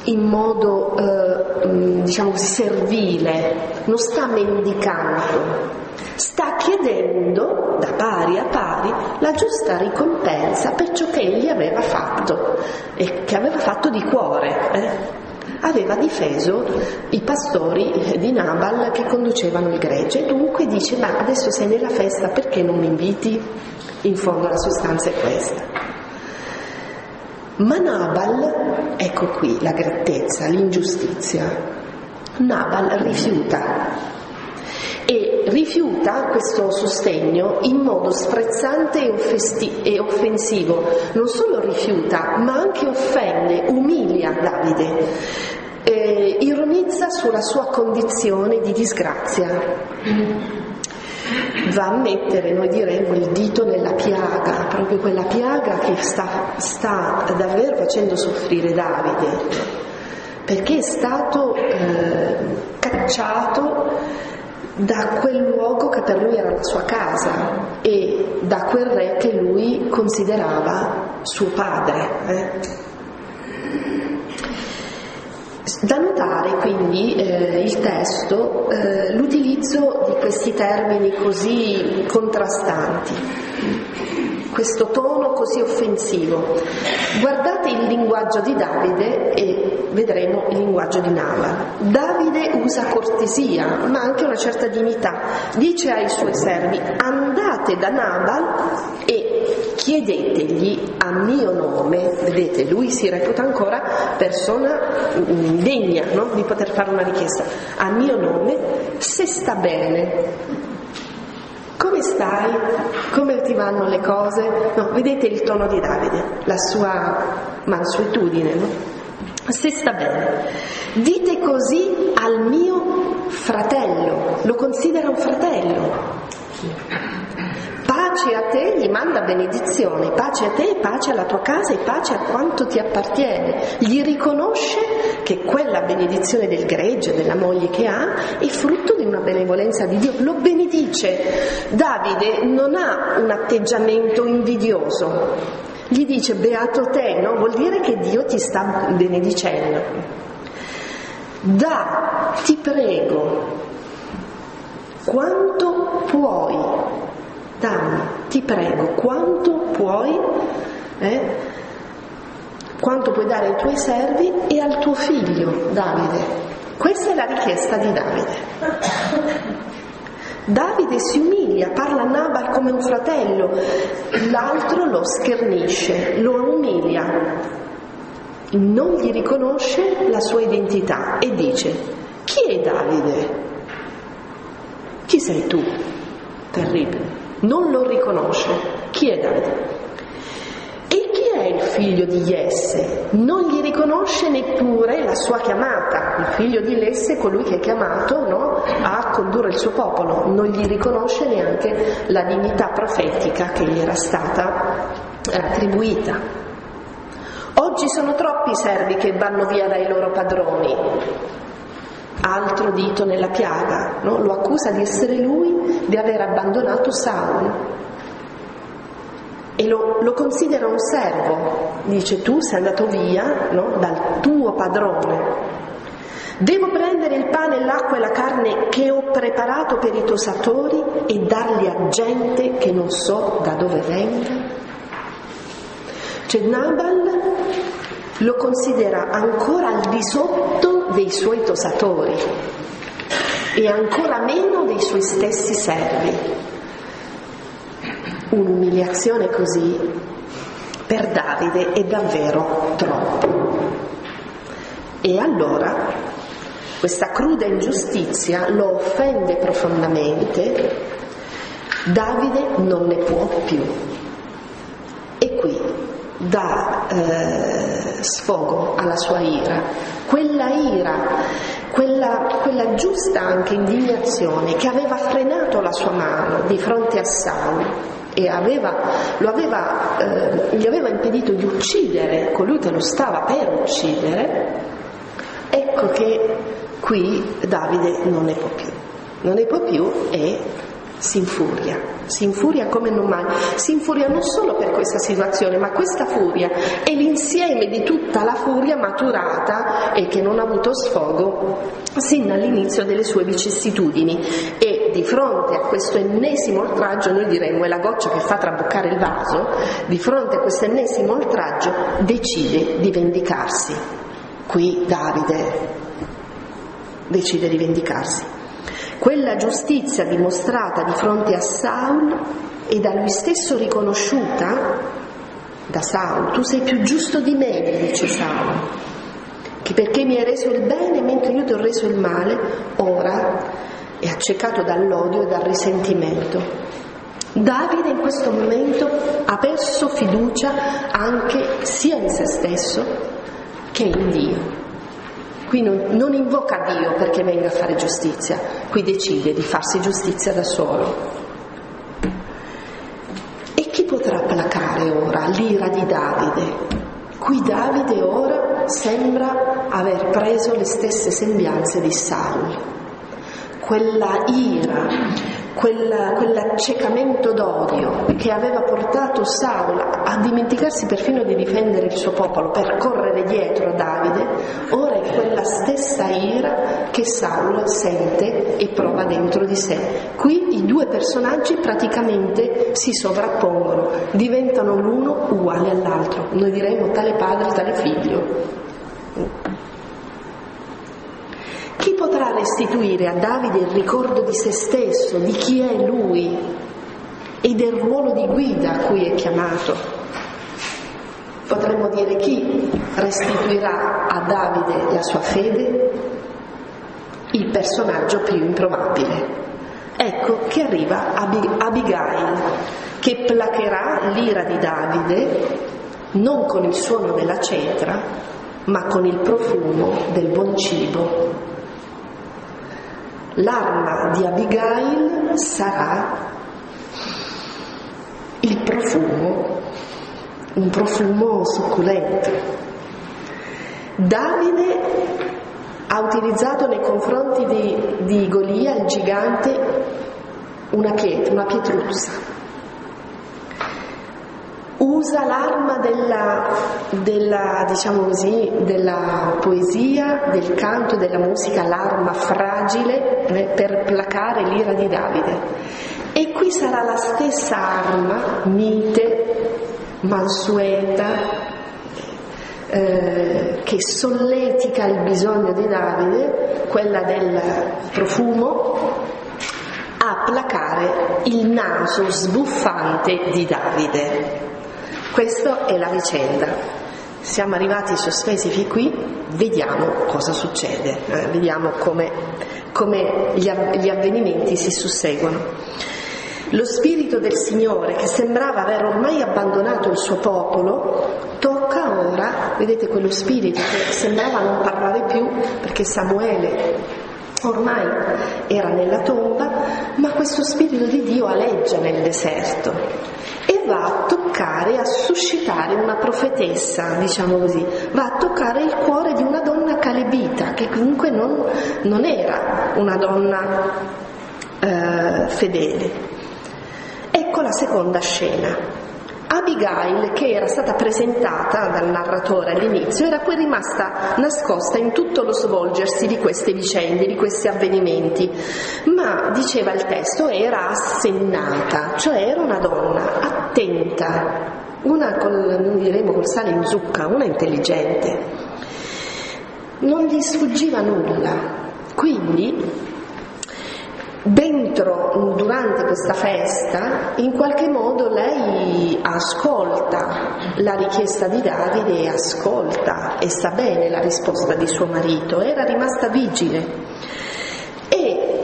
in modo eh, diciamo così servile, non sta mendicando, sta chiedendo da pari a pari la giusta ricompensa per ciò che egli aveva fatto e che aveva fatto di cuore, eh? Aveva difeso i pastori di Nabal che conducevano il gregge, dunque dice: ma adesso sei nella festa, perché non mi inviti? In fondo la sostanza è questa. Ma Nabal, ecco qui la grettezza, l'ingiustizia, Nabal rifiuta e rifiuta questo sostegno in modo sprezzante e, offesti- e offensivo. Non solo rifiuta, ma anche offende, umilia Davide, eh, ironizza sulla sua condizione di disgrazia. Va a mettere, noi diremmo, il dito nella piaga, proprio quella piaga che sta, sta davvero facendo soffrire Davide, perché è stato eh, cacciato da quel luogo che per lui era la sua casa e da quel re che lui considerava suo padre. Eh. Da notare quindi eh, il testo eh, l'utilizzo di questi termini così contrastanti, questo tono così offensivo. Guardate il linguaggio di Davide e vedremo il linguaggio di Naaman. Davide usa cortesia ma anche una certa dignità, dice ai suoi servi: andate da Nabal e chiedetegli a mio nome. Vedete, lui si reputa ancora persona degna, no? di poter fare una richiesta a mio nome se sta bene. Come stai? Come ti vanno le cose? No, vedete il tono di Davide, la sua mansuetudine, no? Se sta bene. Dite così al mio fratello, lo considera un fratello. Pace a te, gli manda benedizione, pace a te, pace alla tua casa e pace a quanto ti appartiene. Gli riconosce che quella benedizione del gregge, della moglie che ha, è frutto di una benevolenza di Dio, lo benedice. Davide non ha un atteggiamento invidioso, gli dice beato te, no? Vuol dire che Dio ti sta benedicendo. Da, ti prego, quanto puoi. Dammi, ti prego, quanto puoi, eh, quanto puoi dare ai tuoi servi e al tuo figlio Davide. Questa è la richiesta di Davide. Davide si umilia, parla a Nabal come un fratello, l'altro lo schernisce, lo umilia, non gli riconosce la sua identità e dice: chi è Davide? Chi sei tu? Terribile. Non lo riconosce. Chi è Davide? E chi è il figlio di Jesse? Non gli riconosce neppure la sua chiamata. Il figlio di Jesse è colui che è chiamato, no, a condurre il suo popolo. Non gli riconosce neanche la dignità profetica che gli era stata attribuita. Oggi sono troppi i servi che vanno via dai loro padroni. Altro dito nella piaga, no? Lo accusa di essere lui, di aver abbandonato Saul e lo, lo considera un servo. Dice: tu sei andato via, no? dal tuo padrone. Devo prendere il pane, l'acqua e la carne che ho preparato per i tosatori e darli a gente che non so da dove venga. Cioè Nabal lo considera ancora al di sotto dei suoi tosatori e ancora meno dei suoi stessi servi. Un'umiliazione così per Davide è davvero troppo. E allora questa cruda ingiustizia lo offende profondamente. Davide non ne può più e qui dà eh, sfogo alla sua ira, quella ira, quella, quella giusta anche indignazione che aveva frenato la sua mano di fronte a Saul e aveva, lo aveva, eh, gli aveva impedito di uccidere colui che lo stava per uccidere. Ecco che qui Davide non ne può più, non ne può più e si infuria, si infuria come non mai, si infuria non solo per questa situazione, ma questa furia è l'insieme di tutta la furia maturata e che non ha avuto sfogo sin dall'inizio delle sue vicissitudini e di fronte a questo ennesimo oltraggio, noi diremmo è la goccia che fa traboccare il vaso, di fronte a questo ennesimo oltraggio decide di vendicarsi. Qui Davide decide di vendicarsi. Quella giustizia dimostrata di fronte a Saul e da lui stesso riconosciuta da Saul, tu sei più giusto di me, gli dice Saul, che perché mi hai reso il bene mentre io ti ho reso il male, ora è accecato dall'odio e dal risentimento. Davide in questo momento ha perso fiducia anche sia in se stesso che in Dio. Qui non, non invoca Dio perché venga a fare giustizia, qui decide di farsi giustizia da solo. E chi potrà placare ora l'ira di Davide? Qui Davide ora sembra aver preso le stesse sembianze di Saul. Quella ira, Quella, quell'accecamento d'odio che aveva portato Saul a dimenticarsi perfino di difendere il suo popolo per correre dietro a Davide, ora è quella stessa ira che Saul sente e prova dentro di sé. Qui i due personaggi praticamente si sovrappongono, diventano l'uno uguale all'altro. Noi diremmo tale padre, tale figlio. Chi potrà restituire a Davide il ricordo di se stesso, di chi è lui e del ruolo di guida a cui è chiamato? Potremmo dire: chi restituirà a Davide la sua fede? Il personaggio più improbabile. Ecco che arriva Ab- Abigail, che placherà l'ira di Davide non con il suono della cetra, ma con il profumo del buon cibo. L'arma di Abigail sarà il profumo, un profumo succulento. Davide ha utilizzato nei confronti di, di Golia, il gigante, una pietra, una pietruzza. Usa l'arma della, della, diciamo così, della poesia, del canto, della musica, l'arma fragile per placare l'ira di Davide. E qui sarà la stessa arma, mite, mansueta, eh, che solletica il bisogno di Davide, quella del profumo, a placare il naso sbuffante di Davide. Questa è la vicenda. Siamo arrivati sospesi fin qui, vediamo cosa succede, eh, vediamo come, come gli, av- gli avvenimenti si susseguono. Lo spirito del Signore, che sembrava aver ormai abbandonato il suo popolo, tocca ora, vedete, quello spirito che sembrava non parlare più, perché Samuele ormai era nella tomba, ma questo spirito di Dio aleggia nel deserto e va a toccare, a suscitare una profetessa, diciamo così, va a toccare il cuore di una donna calebita, che comunque non, non era una donna eh, fedele. Ecco la seconda scena. Abigail, che era stata presentata dal narratore all'inizio, era poi rimasta nascosta in tutto lo svolgersi di queste vicende, di questi avvenimenti, ma, diceva il testo, era assennata, cioè era una donna attenta, una col, non diremo col sale in zucca, una intelligente. Non gli sfuggiva nulla, quindi dentro, durante questa festa, in qualche modo lei ascolta la richiesta di Davide e ascolta e sa bene la risposta di suo marito, era rimasta vigile e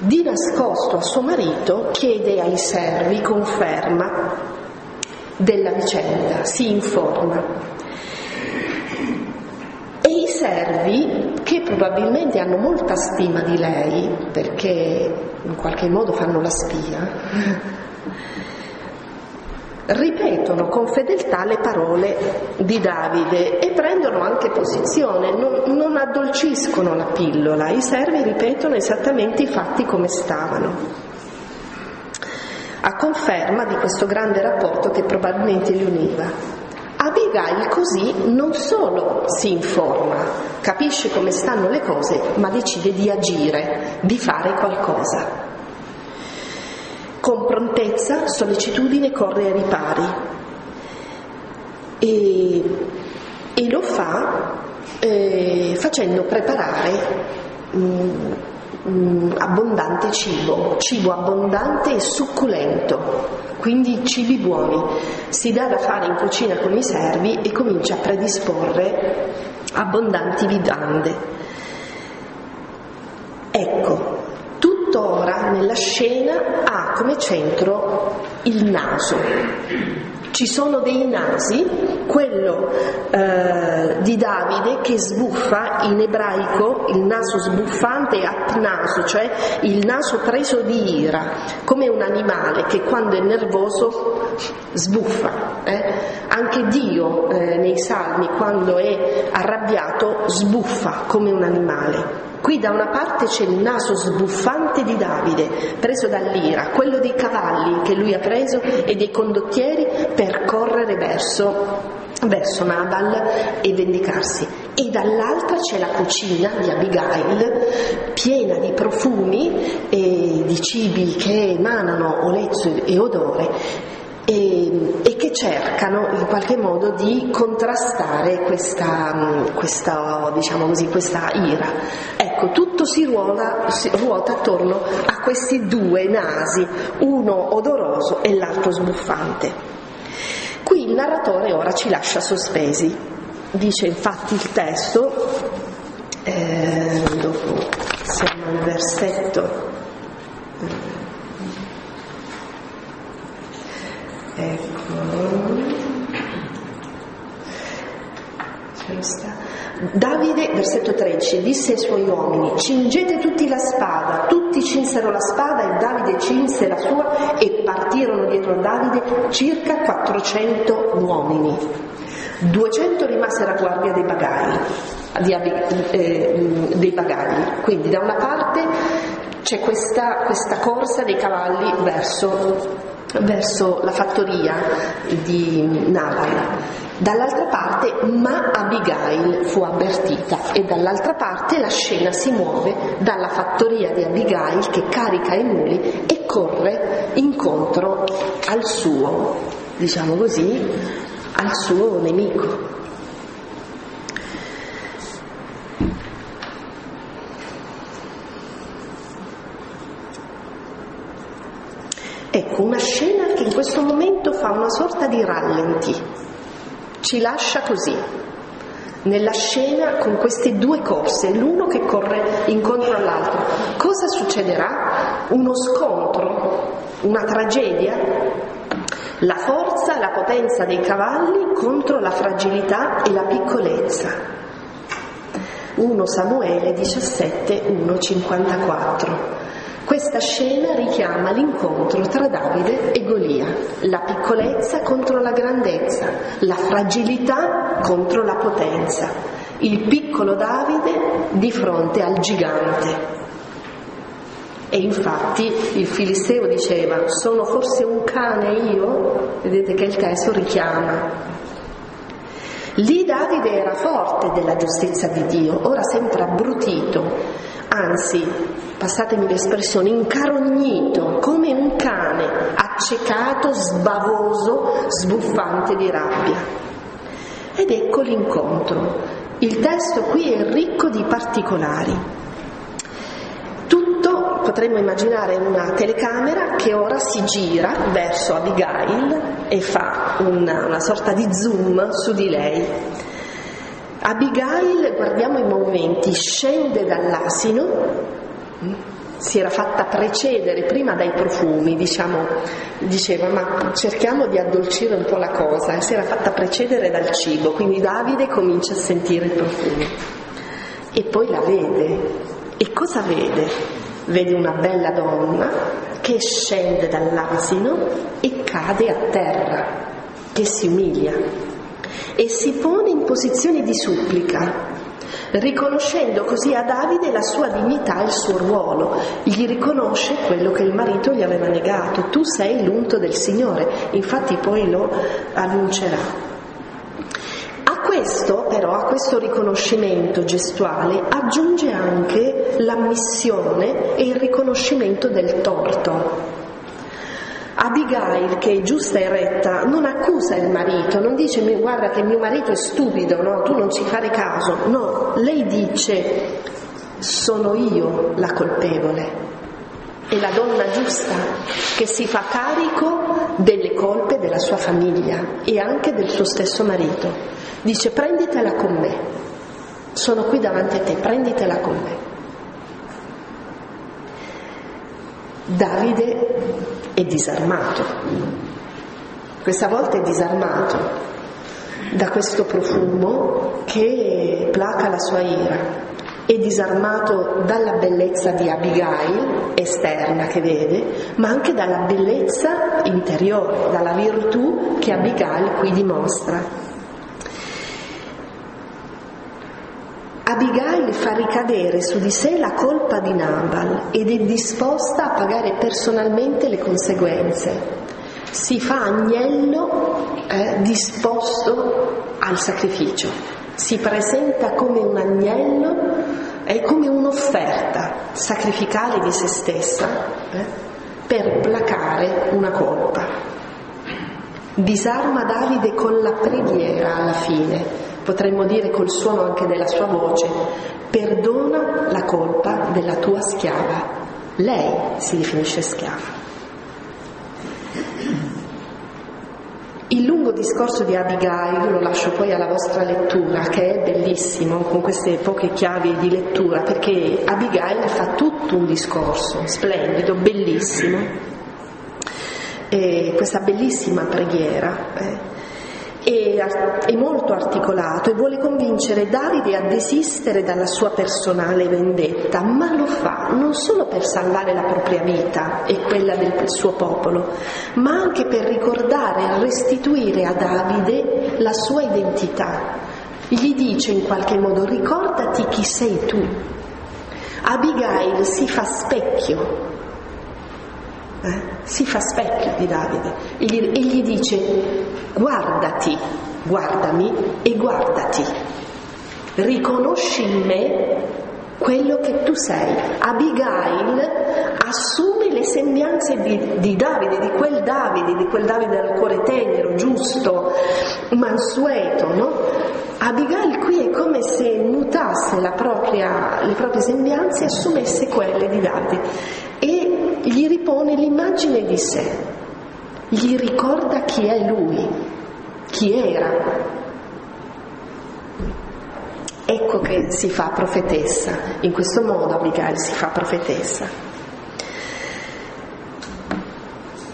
di nascosto a suo marito chiede ai servi conferma della vicenda, si informa. E i servi, che probabilmente hanno molta stima di lei, perché in qualche modo fanno la spia, ripetono con fedeltà le parole di Davide e prendono anche posizione, non, non addolciscono la pillola, i servi ripetono esattamente i fatti come stavano, a conferma di questo grande rapporto che probabilmente li univa. Abigail così non solo si informa, capisce come stanno le cose, ma decide di agire, di fare qualcosa. Con prontezza, sollecitudine, corre ai ripari e, e lo fa eh, facendo preparare mh, mh, abbondante cibo, cibo abbondante e succulento. Quindi cibi buoni, si dà da fare in cucina con i servi e comincia a predisporre abbondanti vivande. Ecco, tutto entrare nella scena ha come centro il naso. Ci sono dei nasi, quello eh, di Davide che sbuffa, in ebraico il naso sbuffante è atnaso, cioè il naso preso di ira, come un animale che quando è nervoso sbuffa. Eh? Anche Dio eh, nei Salmi, quando è arrabbiato, sbuffa come un animale. Qui da una parte c'è il naso sbuffante di Davide, preso dall'ira, quello dei cavalli che lui ha preso e dei condottieri per correre verso, verso Nabal e vendicarsi. E dall'altra c'è la cucina di Abigail, piena di profumi e di cibi che emanano olezzo e odore, E, e che cercano in qualche modo di contrastare questa, questa, diciamo così, questa ira. Ecco, tutto si ruota, si ruota attorno a questi due nasi, uno odoroso e l'altro sbuffante. Qui il narratore ora ci lascia sospesi. Dice infatti il testo, eh, dopo siamo al versetto. Davide, versetto tredici, disse ai suoi uomini: cingete tutti la spada. Tutti cinsero la spada e Davide cinse la sua, e partirono dietro a Davide circa quattrocento uomini. duecento rimasero a guardia dei bagagli, di, eh, dei bagagli. Quindi da una parte c'è questa, questa corsa dei cavalli verso verso la fattoria di Nabal, dall'altra parte ma Abigail fu avvertita, e dall'altra parte la scena si muove dalla fattoria di Abigail che carica i muli e corre incontro al suo, diciamo così, al suo nemico. Ecco, una scena che in questo momento fa una sorta di rallenti, ci lascia così, nella scena con queste due corse, l'uno che corre incontro all'altro. Cosa succederà? Uno scontro, una tragedia? La forza, la potenza dei cavalli contro la fragilità e la piccolezza. primo Samuele diciassette, uno cinquantaquattro. Questa scena richiama l'incontro tra Davide e Golia, la piccolezza contro la grandezza, la fragilità contro la potenza, il piccolo Davide di fronte al gigante. E infatti il Filisteo diceva: sono forse un cane io? Vedete che il testo richiama. Lì Davide era forte della giustezza di Dio, ora sembra abbrutito, anzi, passatemi l'espressione, incarognito, come un cane, accecato, sbavoso, sbuffante di rabbia. Ed ecco l'incontro. Il testo qui è ricco di particolari. Tutto, potremmo immaginare una telecamera che ora si gira verso Abigail e fa una, una sorta di zoom su di lei. Abigail, guardiamo i movimenti, scende dall'asino, si era fatta precedere prima dai profumi, diciamo, diceva ma cerchiamo di addolcire un po' la cosa, e si era fatta precedere dal cibo, quindi Davide comincia a sentire i profumi e poi la vede. E cosa vede? Vede una bella donna che scende dall'asino e cade a terra, che si umilia e si pone in posizione di supplica, riconoscendo così a Davide la sua dignità e il suo ruolo. Gli riconosce quello che il marito gli aveva negato: tu sei l'unto del Signore, infatti poi lo annuncerà. A questo però, a questo riconoscimento gestuale, aggiunge anche l'ammissione e il riconoscimento del torto. Abigail, che è giusta e retta, non accusa il marito, non dice guarda che mio marito è stupido, no, tu non ci fare caso, no, lei dice sono io la colpevole. È la donna giusta che si fa carico delle colpe della sua famiglia e anche del suo stesso marito. Dice prenditela con me, sono qui davanti a te, prenditela con me. Davide è disarmato, questa volta è disarmato da questo profumo che placa la sua ira, è disarmato dalla bellezza di Abigail esterna che vede, ma anche dalla bellezza interiore, dalla virtù che Abigail qui dimostra. Abigail fa ricadere su di sé la colpa di Nabal ed è disposta a pagare personalmente le conseguenze. Si fa agnello eh, disposto al sacrificio, si presenta come un agnello e eh, come un'offerta sacrificale di se stessa eh, per placare una colpa. Disarma Davide con la preghiera alla fine. Potremmo dire col suono anche della sua voce: perdona la colpa della tua schiava. Lei si definisce schiava. Il lungo discorso di Abigail lo lascio poi alla vostra lettura, che è bellissimo con queste poche chiavi di lettura, perché Abigail fa tutto un discorso splendido, bellissimo, e questa bellissima preghiera eh, è molto articolato e vuole convincere Davide a desistere dalla sua personale vendetta, ma lo fa non solo per salvare la propria vita e quella del suo popolo, ma anche per ricordare e restituire a Davide la sua identità. Gli dice in qualche modo: ricordati chi sei tu. Abigail si fa specchio Eh, si fa specchio di Davide e gli, e gli dice: guardati, guardami e guardati, riconosci in me quello che tu sei. Abigail assume le sembianze di, di Davide, di quel Davide, di quel Davide dal cuore tenero, giusto, mansueto, no? Abigail qui è come se mutasse la propria, le proprie sembianze e assumesse quelle di Davide, e gli ripone l'immagine di sé, gli ricorda chi è lui, chi era. Ecco che si fa profetessa, in questo modo Abigail si fa profetessa.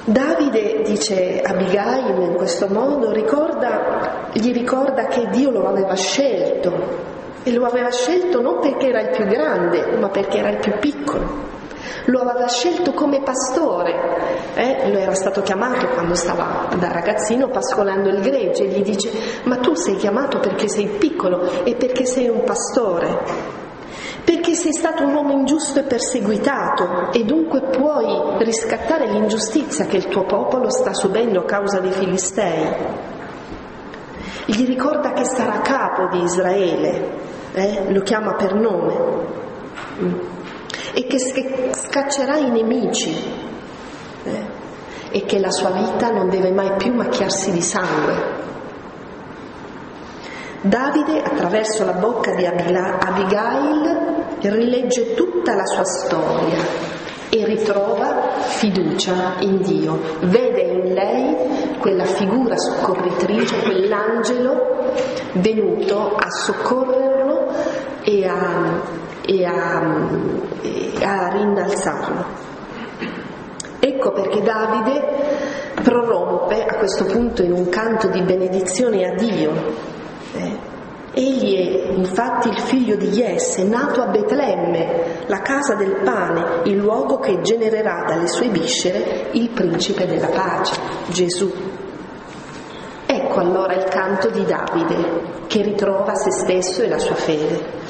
Davide, dice Abigail in questo modo, ricorda, gli ricorda che Dio lo aveva scelto, e lo aveva scelto non perché era il più grande, ma perché era il più piccolo. Lo aveva scelto come pastore, eh? Lo era stato chiamato quando stava da ragazzino pascolando il gregge, e gli dice: ma tu sei chiamato perché sei piccolo e perché sei un pastore, perché sei stato un uomo ingiusto e perseguitato, e dunque puoi riscattare l'ingiustizia che il tuo popolo sta subendo a causa dei Filistei. Gli ricorda che sarà capo di Israele, eh? Lo chiama per nome, mm. e che scaccerà i nemici eh? e che la sua vita non deve mai più macchiarsi di sangue. Davide, attraverso la bocca di Abigail, rilegge tutta la sua storia e ritrova fiducia in Dio, vede in lei quella figura soccorritrice, quell'angelo venuto a soccorrerlo e a E a, e a rinnalzarlo. Ecco perché Davide prorompe a questo punto in un canto di benedizione a Dio. Eh, egli è infatti il figlio di Jesse, nato a Betlemme, la casa del pane, il luogo che genererà dalle sue viscere il principe della pace, Gesù. Ecco allora il canto di Davide che ritrova se stesso e la sua fede.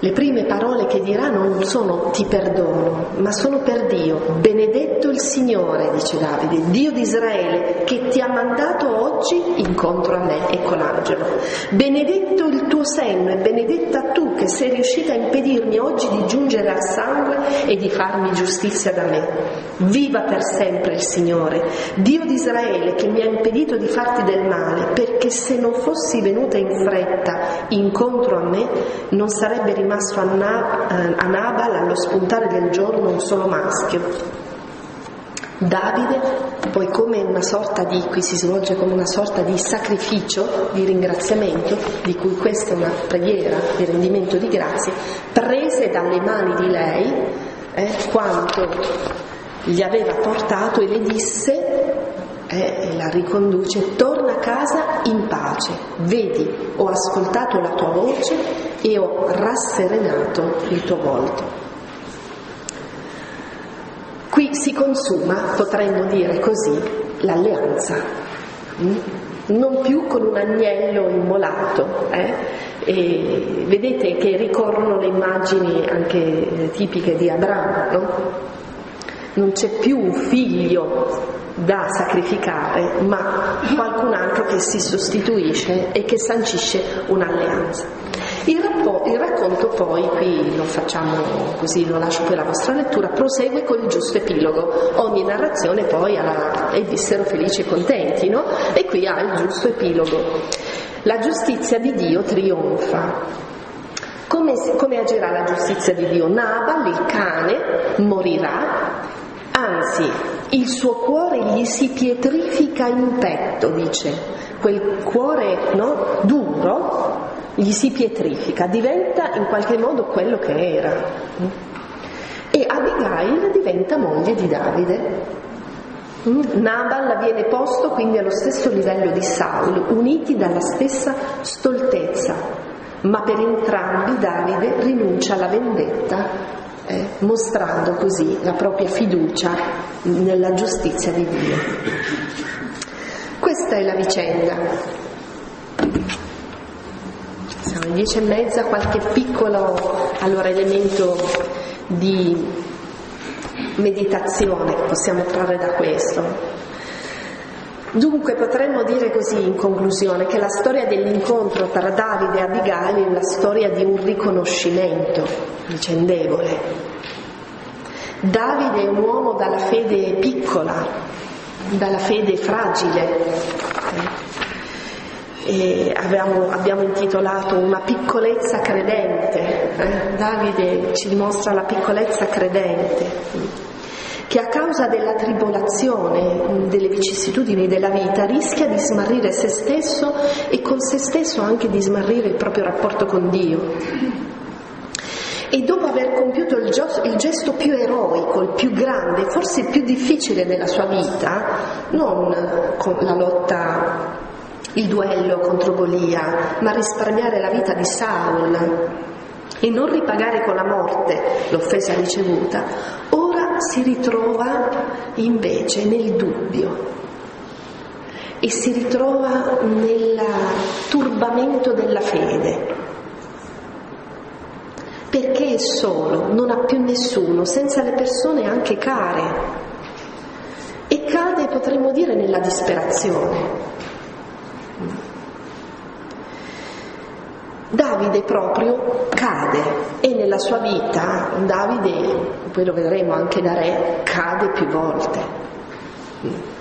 Le prime parole che dirà non sono ti perdono, ma sono per Dio. Benedetto il Signore, dice Davide, Dio di Israele, che ti ha mandato oggi incontro a me. Ecco l'angelo. Benedetto il tuo senno e benedetta tu che sei riuscita a impedirmi oggi di giungere al sangue e di farmi giustizia da me. Viva per sempre il Signore, Dio di Israele, che mi ha impedito di farti del male, perché se non fossi venuta in fretta incontro a me non sarebbe rimasto rimasto a Nabal allo spuntare del giorno un solo maschio. Davide poi, come una sorta di, qui si svolge come una sorta di sacrificio, di ringraziamento, di cui questa è una preghiera di rendimento di grazie, prese dalle mani di lei eh, quanto gli aveva portato, e le disse, eh, e la riconduce, torna a casa in pace, vedi, ho ascoltato la tua voce e ho rasserenato il tuo volto. Qui si consuma, potremmo dire così, l'alleanza, non più con un agnello immolato. Eh? E vedete che ricorrono le immagini anche tipiche di Abramo, no? Non c'è più un figlio da sacrificare, ma qualcun altro che si sostituisce e che sancisce un'alleanza. Il, rappo, il racconto poi, qui lo facciamo così, lo lascio per la vostra lettura, prosegue con il giusto epilogo. Ogni narrazione poi ha la, e vissero felici e contenti, no? E qui ha il giusto epilogo. La giustizia di Dio trionfa. Come, come agirà la giustizia di Dio? Nabal, il cane, morirà, anzi il suo cuore gli si pietrifica in petto, dice. Quel cuore, no, duro gli si pietrifica, diventa in qualche modo quello che era, e Abigail diventa moglie di Davide. Nabal viene posto quindi allo stesso livello di Saul, uniti dalla stessa stoltezza, ma per entrambi Davide rinuncia alla vendetta, eh, mostrando così la propria fiducia nella giustizia di Dio. Questa è la vicenda. Siamo alle dieci e mezza, qualche piccolo allora, elemento di meditazione che possiamo trarre da questo. Dunque potremmo dire così in conclusione che la storia dell'incontro tra Davide e Abigail è la storia di un riconoscimento vicendevole. Davide è un uomo dalla fede piccola, dalla fede fragile, eh? e abbiamo, abbiamo intitolato una piccolezza credente, eh? Davide ci dimostra la piccolezza credente, che a causa della tribolazione, delle vicissitudini della vita, rischia di smarrire se stesso e con se stesso anche di smarrire il proprio rapporto con Dio. E dopo aver compiuto il, giosto, il gesto più eroico, il più grande, forse il più difficile della sua vita, non con la lotta, il duello contro Golia, ma risparmiare la vita di Saul e non ripagare con la morte l'offesa ricevuta, ora si ritrova invece nel dubbio e si ritrova nel turbamento della fede. Perché è solo, non ha più nessuno, senza le persone anche care, e cade, potremmo dire, nella disperazione. Davide proprio cade, e nella sua vita Davide, poi lo vedremo anche da re, cade più volte,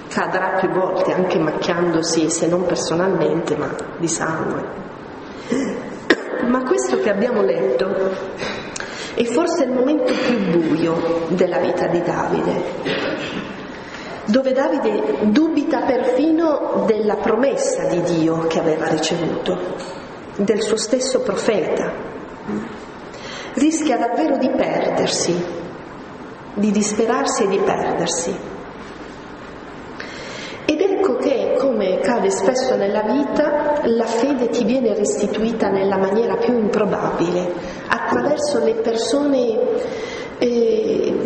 cadrà più volte, anche macchiandosi, se non personalmente, ma di sangue. Ma questo che abbiamo letto è forse il momento più buio della vita di Davide, dove Davide dubita perfino della promessa di Dio che aveva ricevuto, del suo stesso profeta. Rischia davvero di perdersi, di disperarsi e di perdersi. Ed ecco che, come cade spesso nella vita, la fede ti viene restituita nella maniera più improbabile, attraverso le persone eh,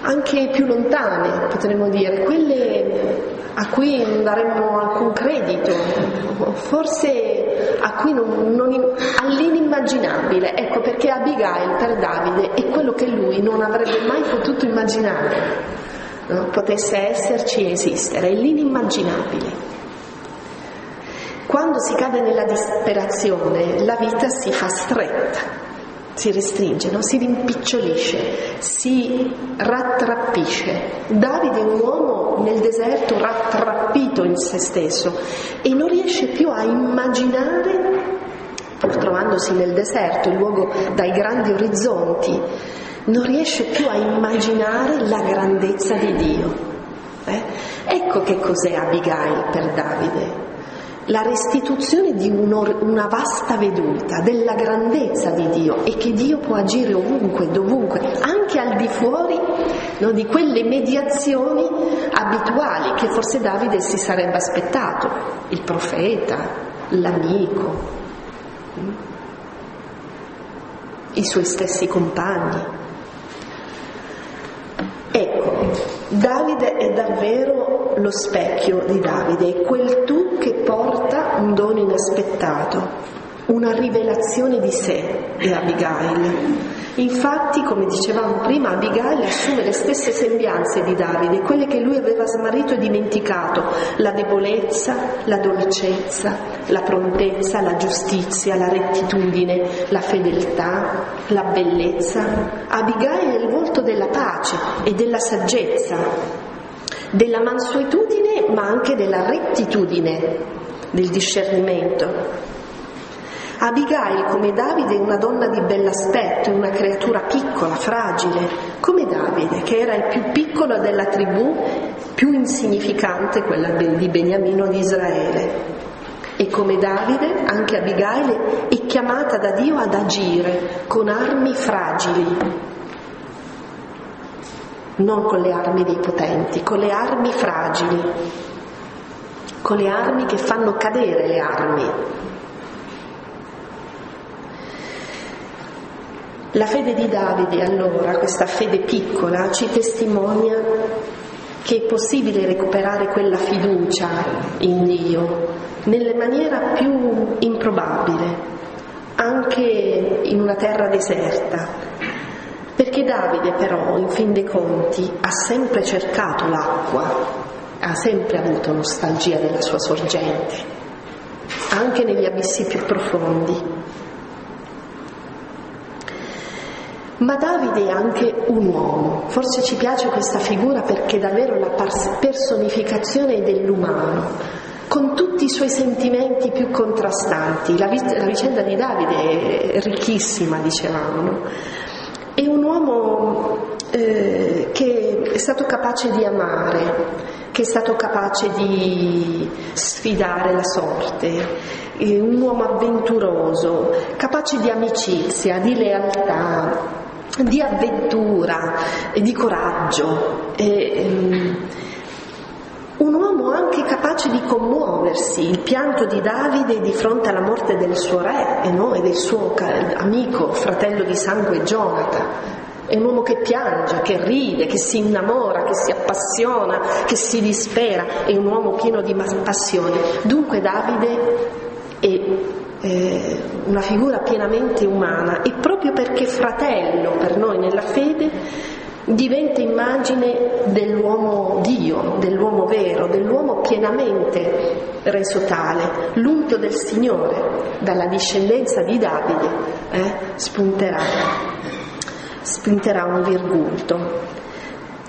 anche più lontane, potremmo dire, quelle a cui non daremmo alcun credito, forse a cui non, non, all'inimmaginabile. Ecco perché Abigail per Davide è quello che lui non avrebbe mai potuto immaginare. No, potesse esserci e esistere, è l'inimmaginabile. Quando si cade nella disperazione, la vita si fa stretta, si restringe, no? Si rimpicciolisce, si rattrappisce. Davide è un uomo nel deserto rattrappito in se stesso e non riesce più a immaginare, pur trovandosi nel deserto, il luogo dai grandi orizzonti, non riesce più a immaginare la grandezza di Dio. Eh? Ecco che cos'è Abigail per Davide. la restituzione di una vasta veduta della grandezza di Dio, e che Dio può agire ovunque, dovunque, anche al di fuori, no, di quelle mediazioni abituali che forse Davide si sarebbe aspettato, il profeta, l'amico, i suoi stessi compagni. Ecco, Davide è davvero lo specchio di Davide, è quel tu che porta un dono inaspettato, una rivelazione di sé è Abigail. Infatti, come dicevamo prima, Abigail assume le stesse sembianze di Davide, quelle che lui aveva smarrito e dimenticato: la debolezza, la dolcezza, la prontezza, la giustizia, la rettitudine, la fedeltà, la bellezza. Abigail è il volto della pace e della saggezza, della mansuetudine, ma anche della rettitudine, del discernimento. Abigail, come Davide, è una donna di bell'aspetto, una creatura piccola, fragile, come Davide, che era il più piccolo della tribù, più insignificante, quella di Beniamino di Israele. E come Davide, anche Abigail è chiamata da Dio ad agire con armi fragili, non con le armi dei potenti, con le armi fragili, con le armi che fanno cadere le armi. La fede di Davide, allora, questa fede piccola, ci testimonia che è possibile recuperare quella fiducia in Dio nella maniera più improbabile, anche in una terra deserta, perché Davide però, in fin dei conti, ha sempre cercato l'acqua, ha sempre avuto nostalgia della sua sorgente, anche negli abissi più profondi. Ma Davide è anche un uomo, forse ci piace questa figura perché è davvero la personificazione dell'umano, con tutti i suoi sentimenti più contrastanti. La, vic- la vicenda di Davide è ricchissima, dicevamo, no? È un uomo eh, che è stato capace di amare, che è stato capace di sfidare la sorte, è un uomo avventuroso, capace di amicizia, di lealtà, di avventura, di coraggio, e, um, un uomo anche capace di commuoversi. Il pianto di Davide di fronte alla morte del suo re e, no, e del suo amico, fratello di sangue Gionata. È un uomo che piange, che ride, che si innamora, che si appassiona, che si dispera, è un uomo pieno di passioni. Dunque Davide è eh, una figura pienamente umana, e proprio perché fratello per noi nella fede diventa immagine dell'uomo Dio, dell'uomo vero, dell'uomo pienamente reso tale. L'unto del Signore dalla discendenza di Davide eh, spunterà. spunterà un virgulto.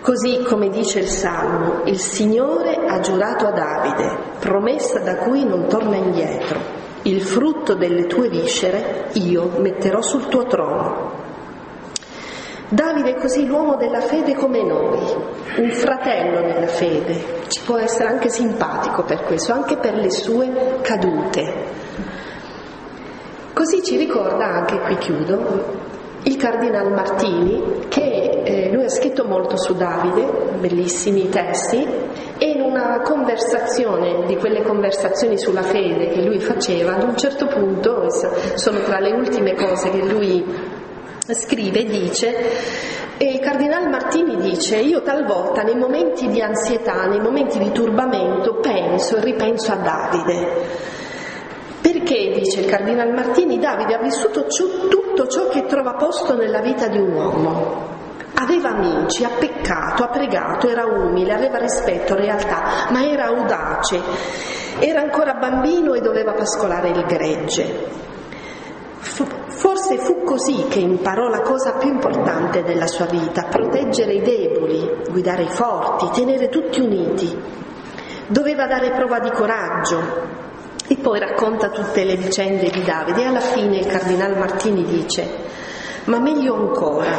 Così come dice il Salmo: il Signore ha giurato a Davide, promessa da cui non torna indietro, il frutto delle tue viscere io metterò sul tuo trono. Davide è così l'uomo della fede come noi, un fratello nella fede, ci può essere anche simpatico per questo, anche per le sue cadute. Così ci ricorda anche, qui chiudo, il Cardinal Martini, che eh, lui ha scritto molto su Davide, bellissimi testi, e in una conversazione, di quelle conversazioni sulla fede che lui faceva, ad un certo punto, sono tra le ultime cose che lui scrive, dice, e il Cardinal Martini dice: io talvolta nei momenti di ansietà, nei momenti di turbamento, penso e ripenso a Davide. Perché, dice il Cardinal Martini, Davide ha vissuto ciò, tutto ciò che trova posto nella vita di un uomo. Aveva amici, ha peccato, ha pregato, era umile, aveva rispetto, realtà, ma era audace, era ancora bambino e doveva pascolare il gregge. Forse fu così che imparò la cosa più importante della sua vita: proteggere i deboli, guidare i forti, tenere tutti uniti. Doveva dare prova di coraggio. E poi racconta tutte le vicende di Davide, e alla fine il Cardinal Martini dice: ma meglio ancora,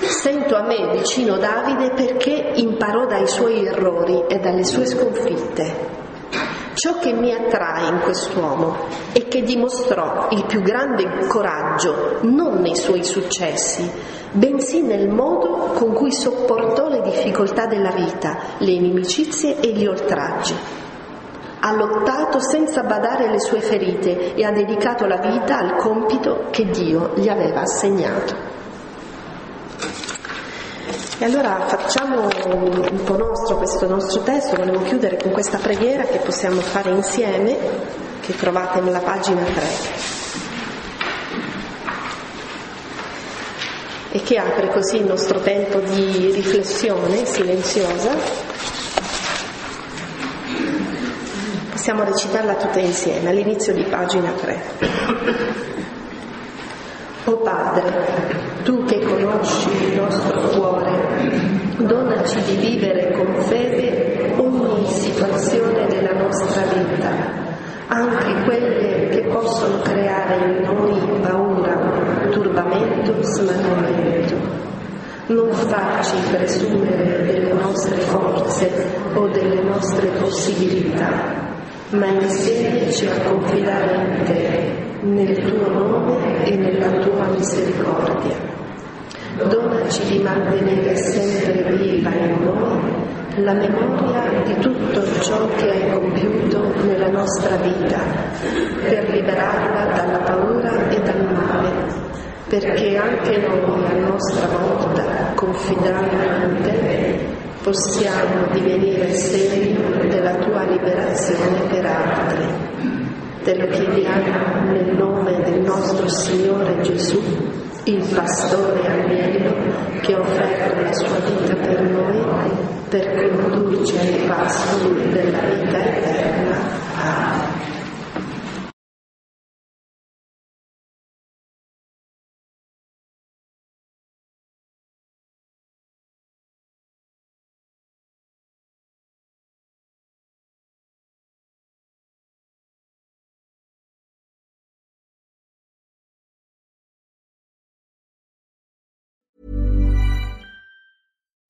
sento a me vicino Davide perché imparò dai suoi errori e dalle sue sconfitte. Ciò che mi attrae in quest'uomo è che dimostrò il più grande coraggio non nei suoi successi, bensì nel modo con cui sopportò le difficoltà della vita, le inimicizie e gli oltraggi. Ha lottato senza badare le sue ferite e ha dedicato la vita al compito che Dio gli aveva assegnato. E allora facciamo un po' nostro questo nostro testo. Volevo chiudere con questa preghiera che possiamo fare insieme, che trovate nella pagina tre, e che apre così il nostro tempo di riflessione silenziosa. Possiamo recitarla tutta insieme all'inizio di pagina tre. O Padre, tu che conosci il nostro cuore, donaci di vivere con fede ogni situazione della nostra vita, anche quelle che possono creare in noi paura, turbamento, smarrimento. Non farci presumere delle nostre forze o delle nostre possibilità, ma insegnaci a confidare in te, nel tuo nome e nella tua misericordia. Donaci di mantenere sempre viva in noi la memoria di tutto ciò che hai compiuto nella nostra vita, per liberarla dalla paura e dal male, perché anche noi a nostra volta, confidando in te, possiamo divenire segno della tua liberazione per altri. Te lo chiediamo nel nome del nostro Signore Gesù, il pastore agnello che ha offerto la sua vita per noi, per condurci ai pascoli della vita eterna. Amen.